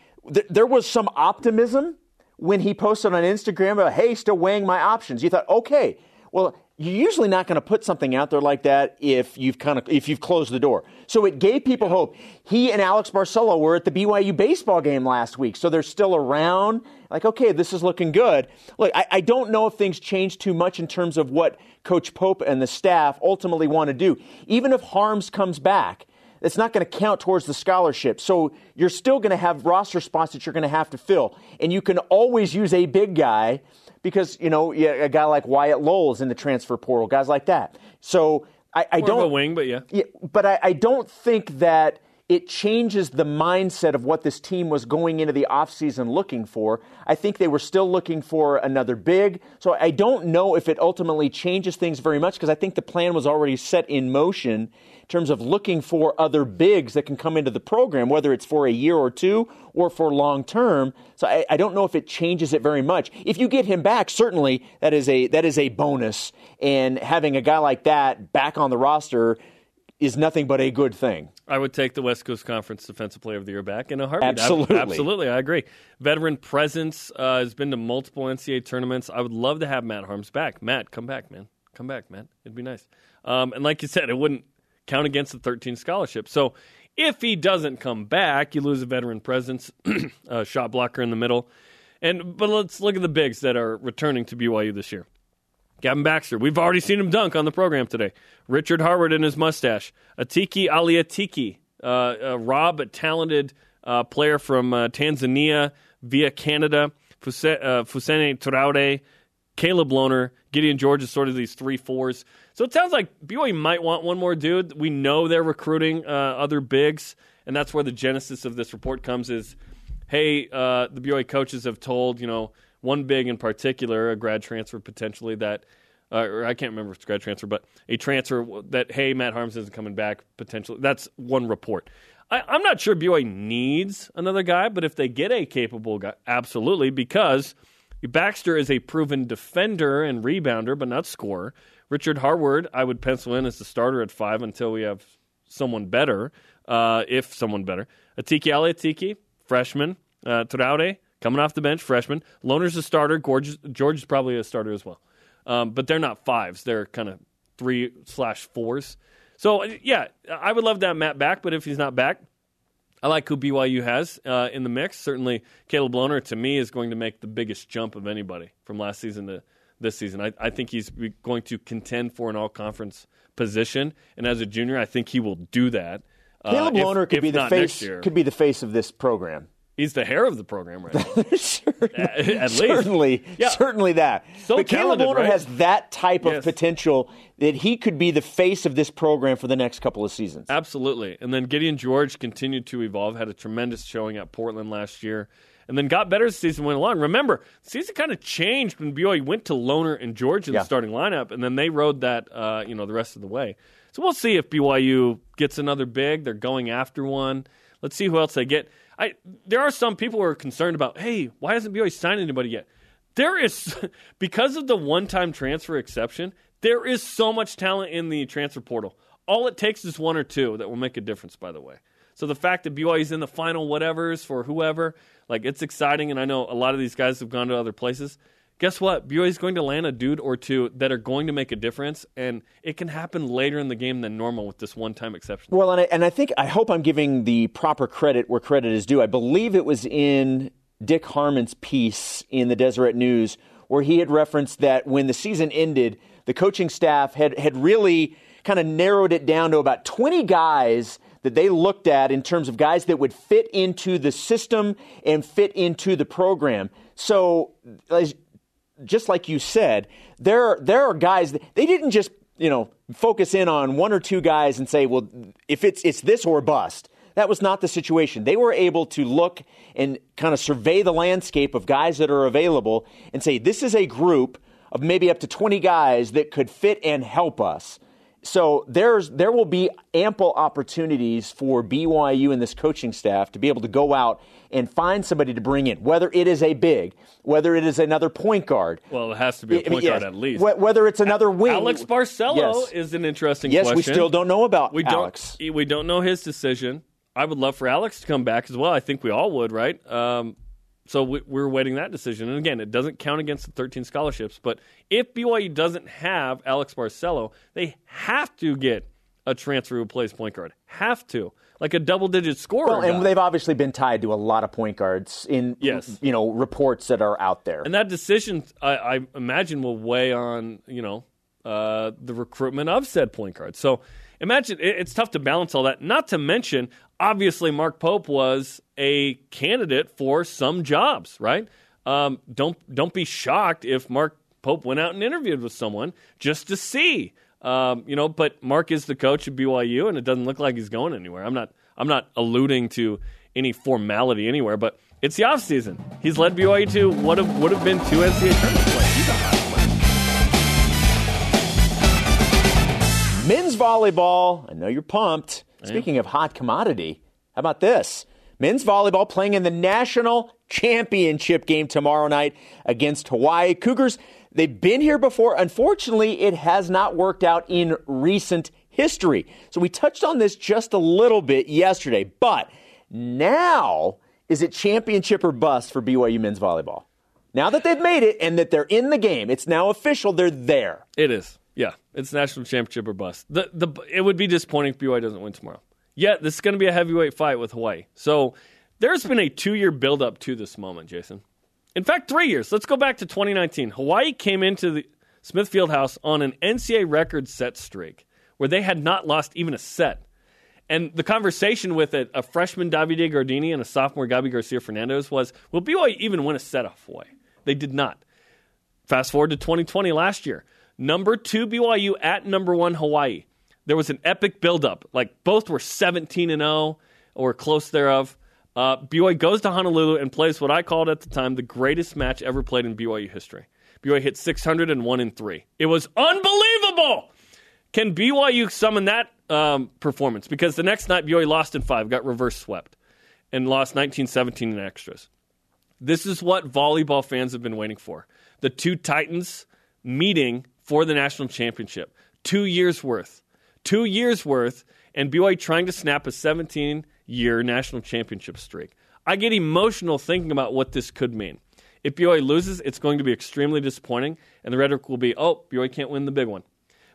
there was some optimism when he posted on Instagram about, hey, still weighing my options. You thought, okay, well, you're usually not going to put something out there like that if you've closed the door. So it gave people hope. He and Alex Barcelo were at the BYU baseball game last week, so they're still around. Like, okay, this is looking good. Look, I don't know if things change too much in terms of what Coach Pope and the staff ultimately want to do. Even if Harms comes back, it's not going to count towards the scholarship. So you're still going to have roster spots that you're going to have to fill. And you can always use a big guy because, you know, a guy like Wyatt Lowell is in the transfer portal, guys like that. So I don't... More of a wing, but yeah. But I don't think that it changes the mindset of what this team was going into the offseason looking for. I think they were still looking for another big. So I don't know if it ultimately changes things very much because I think the plan was already set in motion in terms of looking for other bigs that can come into the program, whether it's for a year or two or for long term. So I don't know if it changes it very much. If you get him back, certainly that is a bonus. And having a guy like that back on the roster is nothing but a good thing. I would take the West Coast Conference Defensive Player of the Year back in a heartbeat. Absolutely, I agree. Veteran presence has been to multiple NCAA tournaments. I would love to have Matt Harms back. Matt, come back, man. Come back, Matt. It'd be nice. And like you said, it wouldn't count against the 13 scholarship. So if he doesn't come back, you lose a veteran presence, a shot blocker in the middle. But let's look at the bigs that are returning to BYU this year. Gavin Baxter, we've already seen him dunk on the program today. Richard Harwood in his mustache. Atiki Aliatiki, a talented player from Tanzania via Canada. Fusene Traore, Caleb Lohner, Gideon George is sort of these 3-4s. So it sounds like BYU might want one more dude. We know they're recruiting other bigs, and that's where the genesis of this report comes is, hey, the BYU coaches have told, you know, one big in particular, a grad transfer potentially that, or I can't remember if it's grad transfer, but a transfer that, hey, Matt Harms isn't coming back potentially. That's one report. I'm not sure BYU needs another guy, but if they get a capable guy, absolutely, because Baxter is a proven defender and rebounder, but not scorer. Richard Harwood, I would pencil in as the starter at 5 until we have someone better, if someone better. Atiki Aliatiki, freshman. Traore, coming off the bench, freshman. Lohner's a starter. George is probably a starter as well. But they're not 5s. They're kind of 3/4s. So, yeah, I would love to have Matt back, but if he's not back, I like who BYU has in the mix. Certainly, Caleb Lohner, to me, is going to make the biggest jump of anybody from last season to this season. I think he's going to contend for an all-conference position, and as a junior, I think he will do that. Caleb Lohner could be the face of this program. He's the hair of the program right now. Certainly that. So but Caleb Lohner has that type of potential that he could be the face of this program for the next couple of seasons. Absolutely. And then Gideon George continued to evolve, had a tremendous showing at Portland last year, and then got better as the season went along. Remember, the season kind of changed when BYU went to Lohner and George in the starting lineup, and then they rode that the rest of the way. So we'll see if BYU gets another big. They're going after one. Let's see who else they get. There are some people who are concerned about, hey, why hasn't BYU signed anybody yet? Because of the one-time transfer exception, there is so much talent in the transfer portal. All it takes is one or two that will make a difference, by the way. So the fact that BYU is in the final whatevers for whoever, it's exciting, and I know a lot of these guys have gone to other places. Guess what? BYU is going to land a dude or two that are going to make a difference, and it can happen later in the game than normal with this one-time exception. Well, I hope I'm giving the proper credit where credit is due. I believe it was in Dick Harmon's piece in the Deseret News where he had referenced that when the season ended, the coaching staff had really kind of narrowed it down to about 20 guys that they looked at in terms of guys that would fit into the system and fit into the program. So, just like you said, there are guys that they didn't just focus in on one or two guys and say, well, if it's this or bust. That was not the situation. They were able to look and kind of survey the landscape of guys that are available and say, this is a group of maybe up to 20 guys that could fit and help us. So there will be ample opportunities for BYU and this coaching staff to be able to go out and find somebody to bring in, whether it is a big, whether it is another point guard. Well, it has to be a point guard at least. Whether it's another wing. Alex Barcelo is an interesting question. Yes, we still don't know about Alex. We don't know his decision. I would love for Alex to come back as well. I think we all would, right? So we're waiting that decision. And again, it doesn't count against the 13 scholarships. But if BYU doesn't have Alex Barcelo, they have to get a transfer who plays point guard. Have to. Like a double-digit scorer. Well, and they've obviously been tied to a lot of point guards in reports that are out there. And that decision, I imagine, will weigh on the recruitment of said point guard. So imagine, it's tough to balance all that. Not to mention, obviously, Mark Pope was a candidate for some jobs, right? Don't be shocked if Mark Pope went out and interviewed with someone just to see, But Mark is the coach of BYU, and it doesn't look like he's going anywhere. I'm not alluding to any formality anywhere, but it's the off season. He's led BYU to what would have been two NCAA tournament plays. Men's volleyball, I know you're pumped. Speaking of hot commodity, how about this? Men's volleyball playing in the national championship game tomorrow night against Hawaii. Cougars, they've been here before. Unfortunately, it has not worked out in recent history. So we touched on this just a little bit yesterday, but now is it championship or bust for BYU men's volleyball? Now that they've made it and that they're in the game, it's now official, they're there. It is. Yeah, it's national championship or bust. It would be disappointing if BYU doesn't win tomorrow. Yeah, this is going to be a heavyweight fight with Hawaii. So there's been a 2-year buildup to this moment, Jason. In fact, 3 years. Let's go back to 2019. Hawaii came into the Smith Fieldhouse on an NCAA record set streak where they had not lost even a set. And the conversation with a freshman Davide Gardini and a sophomore Gabi Garcia-Fernandez was, will BYU even win a set off Hawaii? They did not. Fast forward to 2020 last year. Number 2 BYU at number 1 Hawaii. There was an epic buildup. Both were 17-0 or close thereof. BYU goes to Honolulu and plays what I called at the time the greatest match ever played in BYU history. BYU hit 601-3. It was unbelievable! Can BYU summon that performance? Because the next night BYU lost in 5, got reverse swept, and lost 19-17 in extras. This is what volleyball fans have been waiting for. The two Titans meeting for the national championship. 2 years worth. 2 years worth, and BYU trying to snap a 17-year national championship streak. I get emotional thinking about what this could mean. If BYU loses, it's going to be extremely disappointing, and the rhetoric will be, BYU can't win the big one.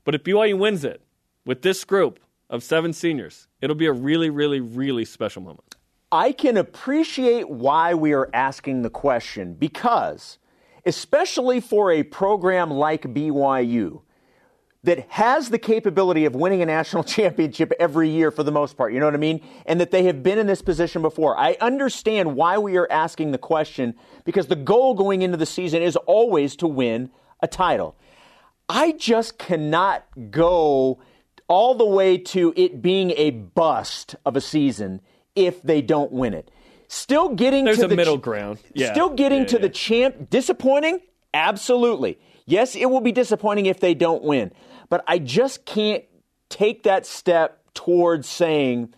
But if BYU wins it with this group, of seven seniors. It'll be a really, really, really special moment. I can appreciate why we are asking the question because, especially for a program like BYU that has the capability of winning a national championship every year for the most part, you know what I mean? And that they have been in this position before. I understand why we are asking the question because the goal going into the season is always to win a title. I just cannot go all the way to it being a bust of a season if they don't win it. Still getting to the middle ground. Yeah. Still getting to the champ. Disappointing? Absolutely. Yes, it will be disappointing if they don't win. But I just can't take that step towards saying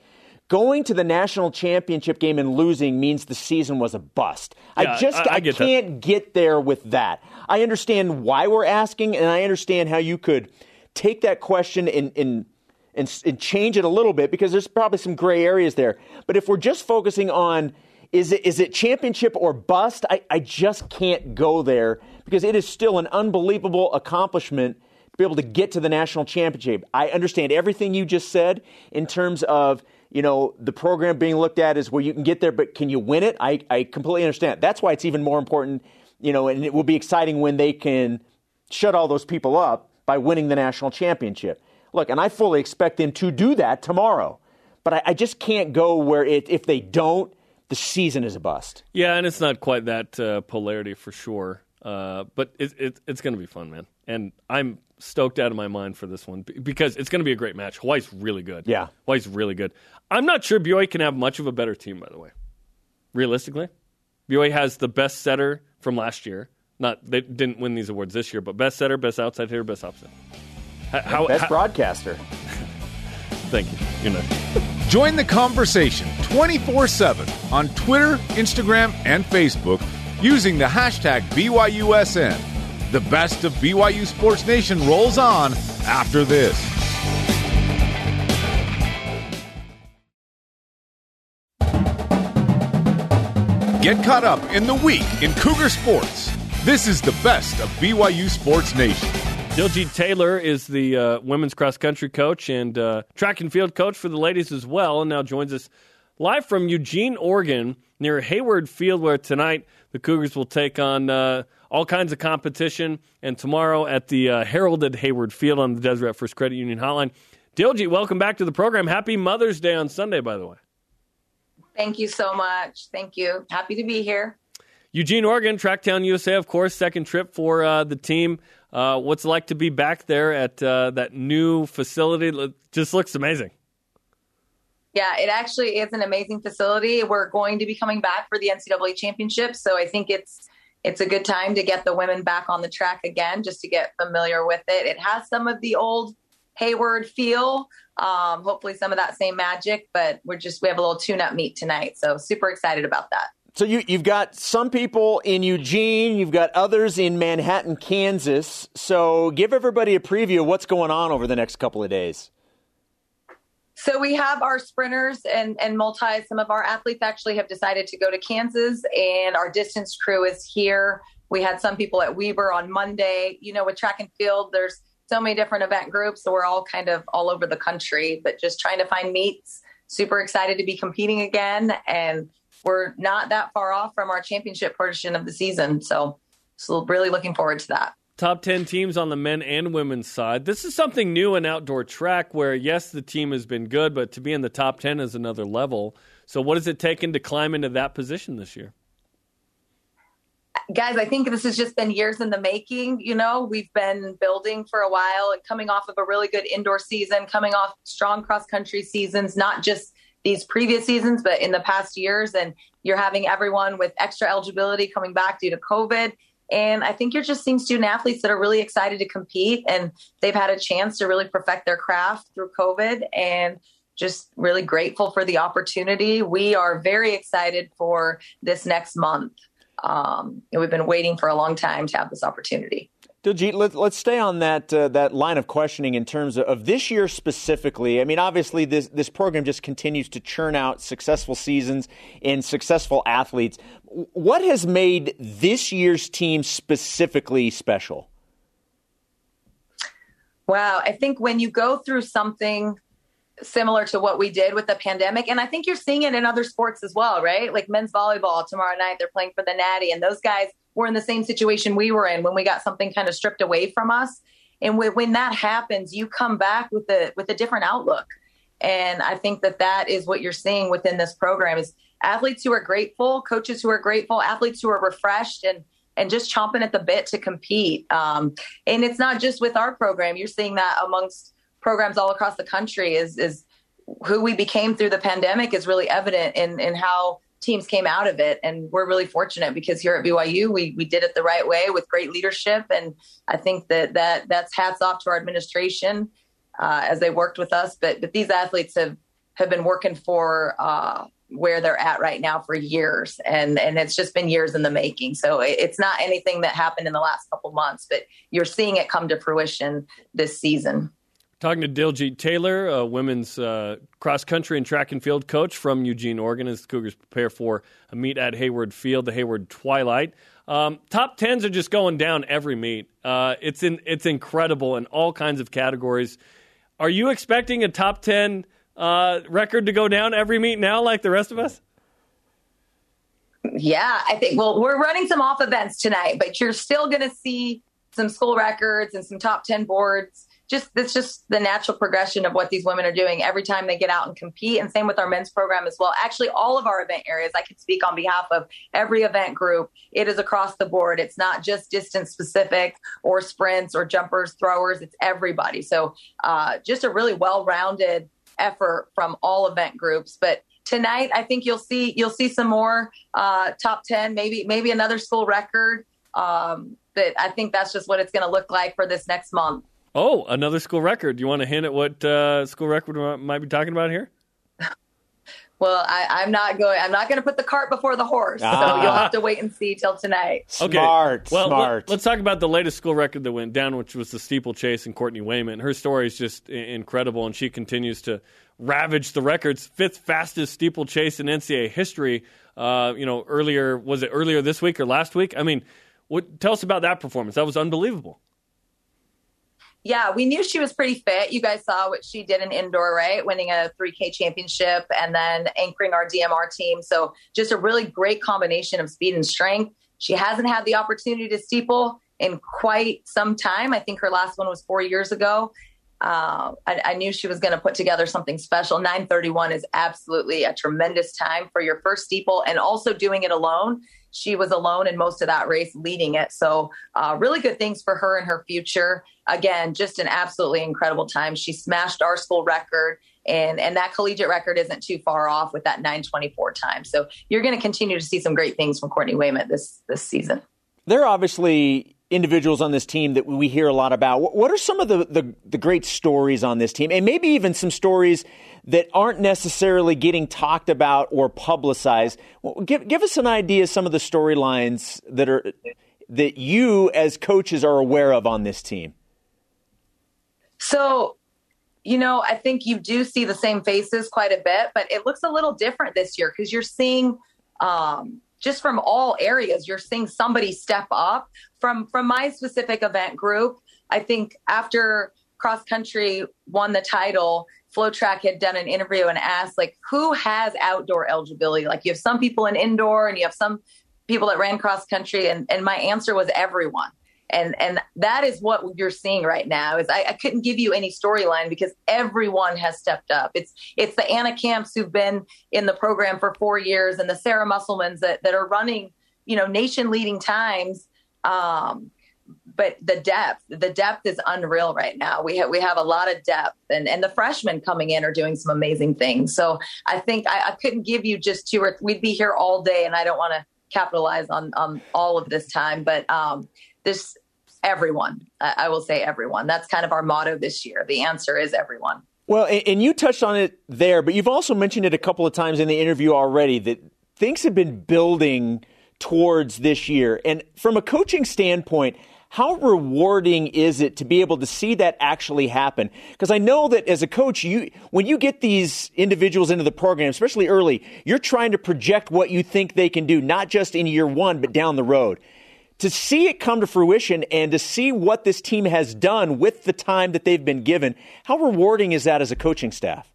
going to the national championship game and losing means the season was a bust. Yeah, I can't get there with that. I understand why we're asking, and I understand how you could take that question and change it a little bit because there's probably some gray areas there. But if we're just focusing on is it championship or bust, I just can't go there because it is still an unbelievable accomplishment to be able to get to the national championship. I understand everything you just said in terms of, you know, the program being looked at is where you can get there, but can you win it? I completely understand. That's why it's even more important, you know, and it will be exciting when they can shut all those people up by winning the national championship. Look, and I fully expect them to do that tomorrow. But I just can't go where if they don't, the season is a bust. Yeah, and it's not quite that polarity for sure. But it's going to be fun, man. And I'm stoked out of my mind for this one because it's going to be a great match. Hawaii's really good. Yeah. Hawaii's really good. I'm not sure BYU can have much of a better team, by the way. Realistically, BYU has the best setter from last year. They didn't win these awards this year, but best setter, best outside hitter, best opposite. Best broadcaster. Thank you. You're nice. Join the conversation 24/7 on Twitter, Instagram, and Facebook using the hashtag BYUSN. The best of BYU Sports Nation rolls on after this. Get caught up in the week in Cougar sports. This is the best of BYU Sports Nation. Diljit Taylor is the women's cross-country coach and track and field coach for the ladies as well, and now joins us live from Eugene, Oregon, near Hayward Field, where tonight the Cougars will take on all kinds of competition, and tomorrow at the heralded Hayward Field on the Deseret First Credit Union Hotline. Diljit, welcome back to the program. Happy Mother's Day on Sunday, by the way. Thank you so much. Thank you. Happy to be here. Eugene, Oregon, Tracktown, USA, of course, second trip for the team. What's it like to be back there at that new facility? It just looks amazing. Yeah, it actually is an amazing facility. We're going to be coming back for the NCAA championship, so I think it's a good time to get the women back on the track again, just to get familiar with it. It has some of the old Hayward feel, hopefully some of that same magic, but we have a little tune-up meet tonight, so super excited about that. So you've got some people in Eugene, you've got others in Manhattan, Kansas. So give everybody a preview of what's going on over the next couple of days. So we have our sprinters and multis. Some of our athletes actually have decided to go to Kansas, and our distance crew is here. We had some people at Weber on Monday. You know, with track and field, there's so many different event groups, so we're all kind of all over the country, but just trying to find meets. Super excited to be competing again, and we're not that far off from our championship portion of the season, so really looking forward to that. Top 10 teams on the men and women's side. This is something new in outdoor track where, yes, the team has been good, but to be in the top 10 is another level. So what has it taken to climb into that position this year? Guys, I think this has just been years in the making. You know, we've been building for a while and coming off of a really good indoor season, coming off strong cross-country seasons, not just these previous seasons, but in the past years, and you're having everyone with extra eligibility coming back due to COVID. And I think you're just seeing student athletes that are really excited to compete, and they've had a chance to really perfect their craft through COVID, and just really grateful for the opportunity. We are very excited for this next month. And we've been waiting for a long time to have this opportunity. Diljit, let's stay on that line of questioning in terms of this year specifically. I mean, obviously, this program just continues to churn out successful seasons and successful athletes. What has made this year's team specifically special? Wow, I think when you go through something similar to what we did with the pandemic. And I think you're seeing it in other sports as well, right? Like men's volleyball tomorrow night, they're playing for the Natty. And those guys were in the same situation we were in when we got something kind of stripped away from us. And when that happens, you come back with a different outlook. And I think that is what you're seeing within this program is athletes who are grateful, coaches who are grateful, athletes who are refreshed and just chomping at the bit to compete. And it's not just with our program. You're seeing that amongst programs all across the country is who we became through the pandemic is really evident in how teams came out of it. And we're really fortunate because here at BYU, we did it the right way with great leadership. And I think that's hats off to our administration as they worked with us. But these athletes have been working for where they're at right now for years. And it's just been years in the making. So it's not anything that happened in the last couple months, but you're seeing it come to fruition this season. Talking to Diljit Taylor, a women's cross-country and track and field coach from Eugene, Oregon, as the Cougars prepare for a meet at Hayward Field, the Hayward Twilight. Top tens are just going down every meet. It's incredible in all kinds of categories. Are you expecting a top 10 record to go down every meet now like the rest of us? Yeah, I think. Well, we're running some off events tonight, but you're still going to see some school records and some top 10 boards. That's just the natural progression of what these women are doing every time they get out and compete. And same with our men's program as well. Actually, all of our event areas, I can speak on behalf of every event group. It is across the board. It's not just distance specific or sprints or jumpers, throwers. It's everybody. So just a really well-rounded effort from all event groups. But tonight, I think you'll see some more top 10, maybe another school record. But I think that's just what it's going to look like for this next month. Oh, another school record. Do you want to hint at what school record we might be talking about here? Well, I'm not going to put the cart before the horse. So you'll have to wait and see till tonight. Okay. Smart. Let's talk about the latest school record that went down, which was the steeplechase and Courtney Wayman. Her story is just incredible, and she continues to ravage the records. Fifth fastest steeplechase in NCAA history. Was it earlier this week or last week? I mean, tell us about that performance. That was unbelievable. Yeah, we knew she was pretty fit. You guys saw what she did in indoor, right? Winning a 3K championship and then anchoring our DMR team. So just a really great combination of speed and strength. She hasn't had the opportunity to steeple in quite some time. I think her last one was 4 years ago. I knew she was going to put together something special. 9:31 is absolutely a tremendous time for your first steeple and also doing it alone. She was alone in most of that race leading it. So really good things for her and her future. Again, just an absolutely incredible time. She smashed our school record, and that collegiate record isn't too far off with that 9:24 time. So you're going to continue to see some great things from Courtney Wayman this season. There are obviously individuals on this team that we hear a lot about. What are some of the great stories on this team? And maybe even some stories that aren't necessarily getting talked about or publicized. Give us an idea of some of the storylines that you as coaches are aware of on this team. So, I think you do see the same faces quite a bit, but it looks a little different this year because you're seeing just from all areas, you're seeing somebody step up. From my specific event group, I think after cross country won the title, Flow Track had done an interview and asked, like, who has outdoor eligibility? Like, you have some people in indoor and you have some people that ran cross country. And my answer was everyone. And that is what you're seeing right now is I couldn't give you any storyline because everyone has stepped up. It's the Anna Camps who've been in the program for 4 years and the Sarah Musselmans that are running, nation leading times. But the depth is unreal right now. We have a lot of depth and the freshmen coming in are doing some amazing things. So I think I couldn't give you just two or we'd be here all day and I don't want to capitalize on all of this time, but everyone, I will say everyone. That's kind of our motto this year. The answer is everyone. Well, and you touched on it there, but you've also mentioned it a couple of times in the interview already that things have been building towards this year. And from a coaching standpoint, how rewarding is it to be able to see that actually happen? Because I know that as a coach, when you get these individuals into the program, especially early, you're trying to project what you think they can do, not just in year one, but down the road. To see it come to fruition and to see what this team has done with the time that they've been given, how rewarding is that as a coaching staff?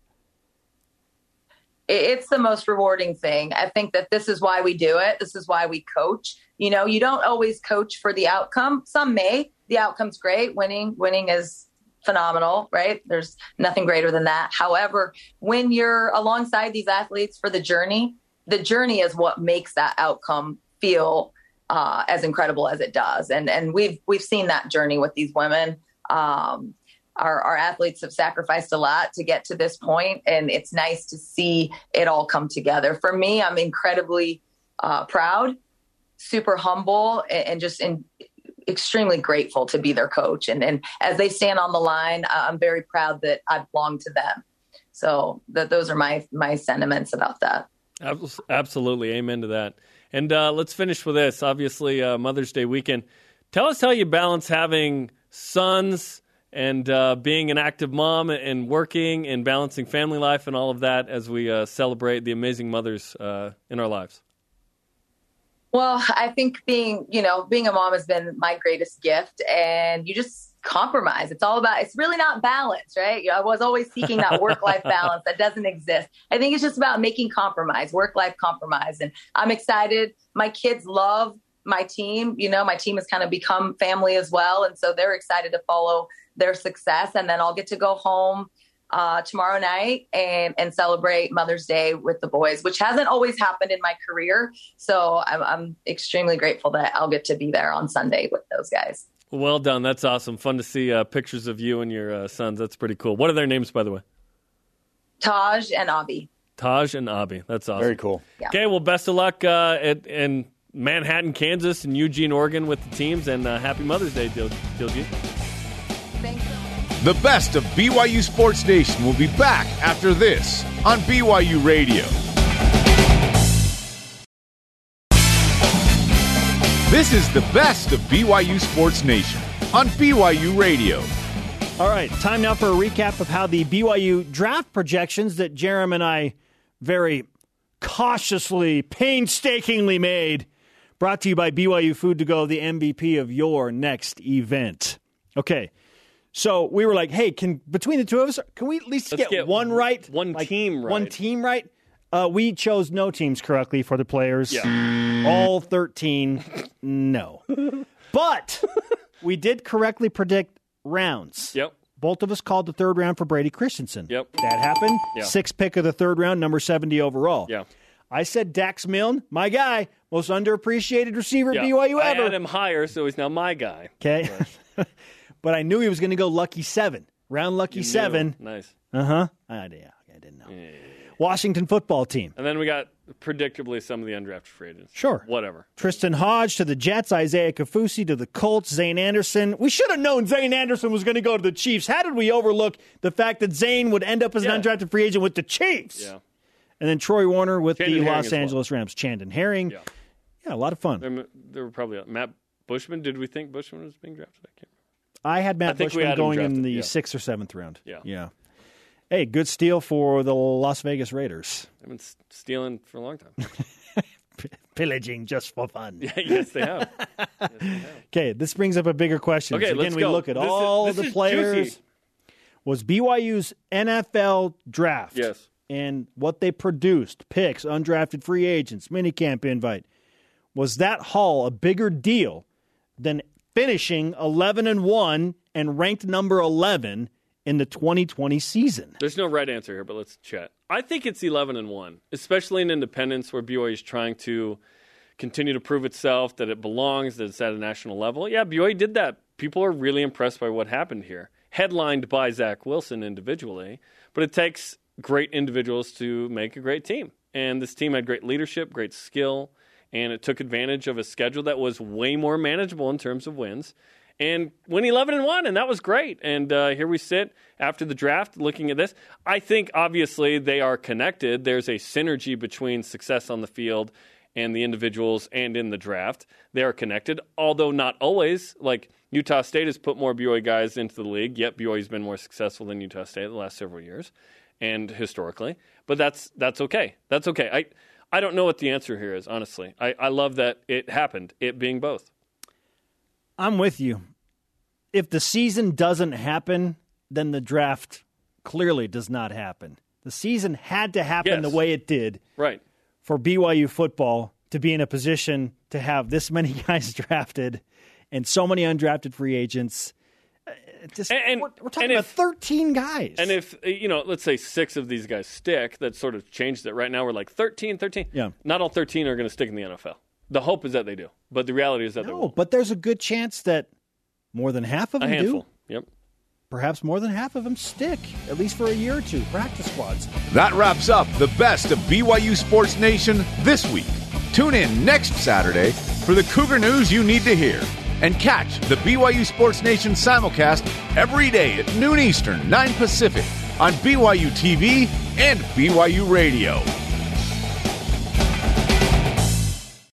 it's the most rewarding thing. I think that this is why we do it. This is why we coach. You know, you don't always coach for the outcome. Some may. The outcome's great. Winning is phenomenal, right? There's nothing greater than that. However, when you're alongside these athletes for the journey is what makes that outcome feel as incredible as it does. And we've seen that journey with these women. Our athletes have sacrificed a lot to get to this point, and it's nice to see it all come together. For me, I'm incredibly proud, super humble, and just extremely grateful to be their coach. And as they stand on the line, I'm very proud that I belong to them. So those are my sentiments about that. Absolutely. Amen to that. And let's finish with this. Obviously, Mother's Day weekend. Tell us how you balance having sons and being an active mom and working and balancing family life and all of that as we celebrate the amazing mothers in our lives. Well, I think being a mom has been my greatest gift, and you just compromise. It's really not balance, right? I was always seeking that work-life balance that doesn't exist. I think it's just about making compromise, work-life compromise. And I'm excited. My kids love my team. You know, my team has kind of become family as well. And so they're excited to follow their success. And then I'll get to go home tomorrow night and celebrate Mother's Day with the boys, which hasn't always happened in my career. So I'm extremely grateful that I'll get to be there on Sunday with those guys. Well done. That's awesome. Fun to see pictures of you and your sons. That's pretty cool. What are their names, by the way? Taj and Abhi. Taj and Abhi. That's awesome. Very cool. Yeah. Okay. Well, best of luck in Manhattan, Kansas, and Eugene, Oregon with the teams. And happy Mother's Day, Dilji. Thank you. The best of BYU Sports Nation will be back after this on BYU Radio. This is the best of BYU Sports Nation on BYU Radio. All right, time now for a recap of how the BYU draft projections that Jerem and I very cautiously, painstakingly made, brought to you by BYU Food to Go, the MVP of your next event. Okay. So we were like, hey, between the two of us, can we at least get one right? One team right. We chose no teams correctly for the players. Yeah. All 13, no. But we did correctly predict rounds. Yep. Both of us called the third round for Brady Christensen. Yep. That happened. Yeah. Sixth pick of the third round, number 70 overall. Yeah. I said Dax Milne, my guy, most underappreciated receiver BYU ever. I had him higher, so he's now my guy. Okay. Right. But I knew he was going to go lucky seven. Nice. Uh-huh. I didn't know. Yeah. Washington football team. And then we got, predictably, some of the undrafted free agents. Sure. Whatever. Tristan Hodge to the Jets, Isaiah Kafusi to the Colts, Zane Anderson. We should have known Zane Anderson was going to go to the Chiefs. How did we overlook the fact that Zane would end up as an undrafted free agent with the Chiefs? Yeah. And then Troy Warner with the Los Angeles Rams. Chandon Herring. Yeah. Yeah, a lot of fun. There were probably Matt Bushman. Did we think Bushman was being drafted? I can't remember. I had Matt Bushman going in the 6th or 7th round. Yeah. Yeah. Hey, good steal for the Las Vegas Raiders. They've been stealing for a long time. Pillaging just for fun. Yeah, yes, they have. Okay, this brings up a bigger question. Okay, let's go. We look at all the players. Juicy. Was BYU's NFL draft. Yes. And what they produced, picks, undrafted free agents, minicamp invite. Was that haul a bigger deal than finishing 11-1 and ranked number 11 in the 2020 season? There's no right answer here, but let's chat. I think it's 11-1, especially in independence where BYU is trying to continue to prove itself, that it belongs, that it's at a national level. Yeah, BYU did that. People are really impressed by what happened here, headlined by Zach Wilson individually. But it takes great individuals to make a great team. And this team had great leadership, great skill, and it took advantage of a schedule that was way more manageable in terms of wins. And went 11-1, and that was great. And here we sit after the draft looking at this. I think, obviously, they are connected. There's a synergy between success on the field and the individuals and in the draft. They are connected, although not always. Like, Utah State has put more BYU guys into the league, yet BYU's been more successful than Utah State the last several years and historically. But that's okay. That's okay. I don't know what the answer here is, honestly. I love that it happened, it being both. I'm with you. If the season doesn't happen, then the draft clearly does not happen. The season had to happen the way it did for BYU football to be in a position to have this many guys drafted and so many undrafted free agents. We're talking about 13 guys. And if, let's say 6 of these guys stick, that sort of changed it. Right now we're like 13. Yeah. Not all 13 are going to stick in the NFL. The hope is that they do, but the reality is that they won't. But there's a good chance that more than half of them do. A handful, yep. Perhaps more than half of them stick, at least for a year or two, practice squads. That wraps up the best of BYU Sports Nation this week. Tune in next Saturday for the Cougar news you need to hear. And catch the BYU Sports Nation simulcast every day at noon Eastern, 9 Pacific on BYU TV and BYU Radio.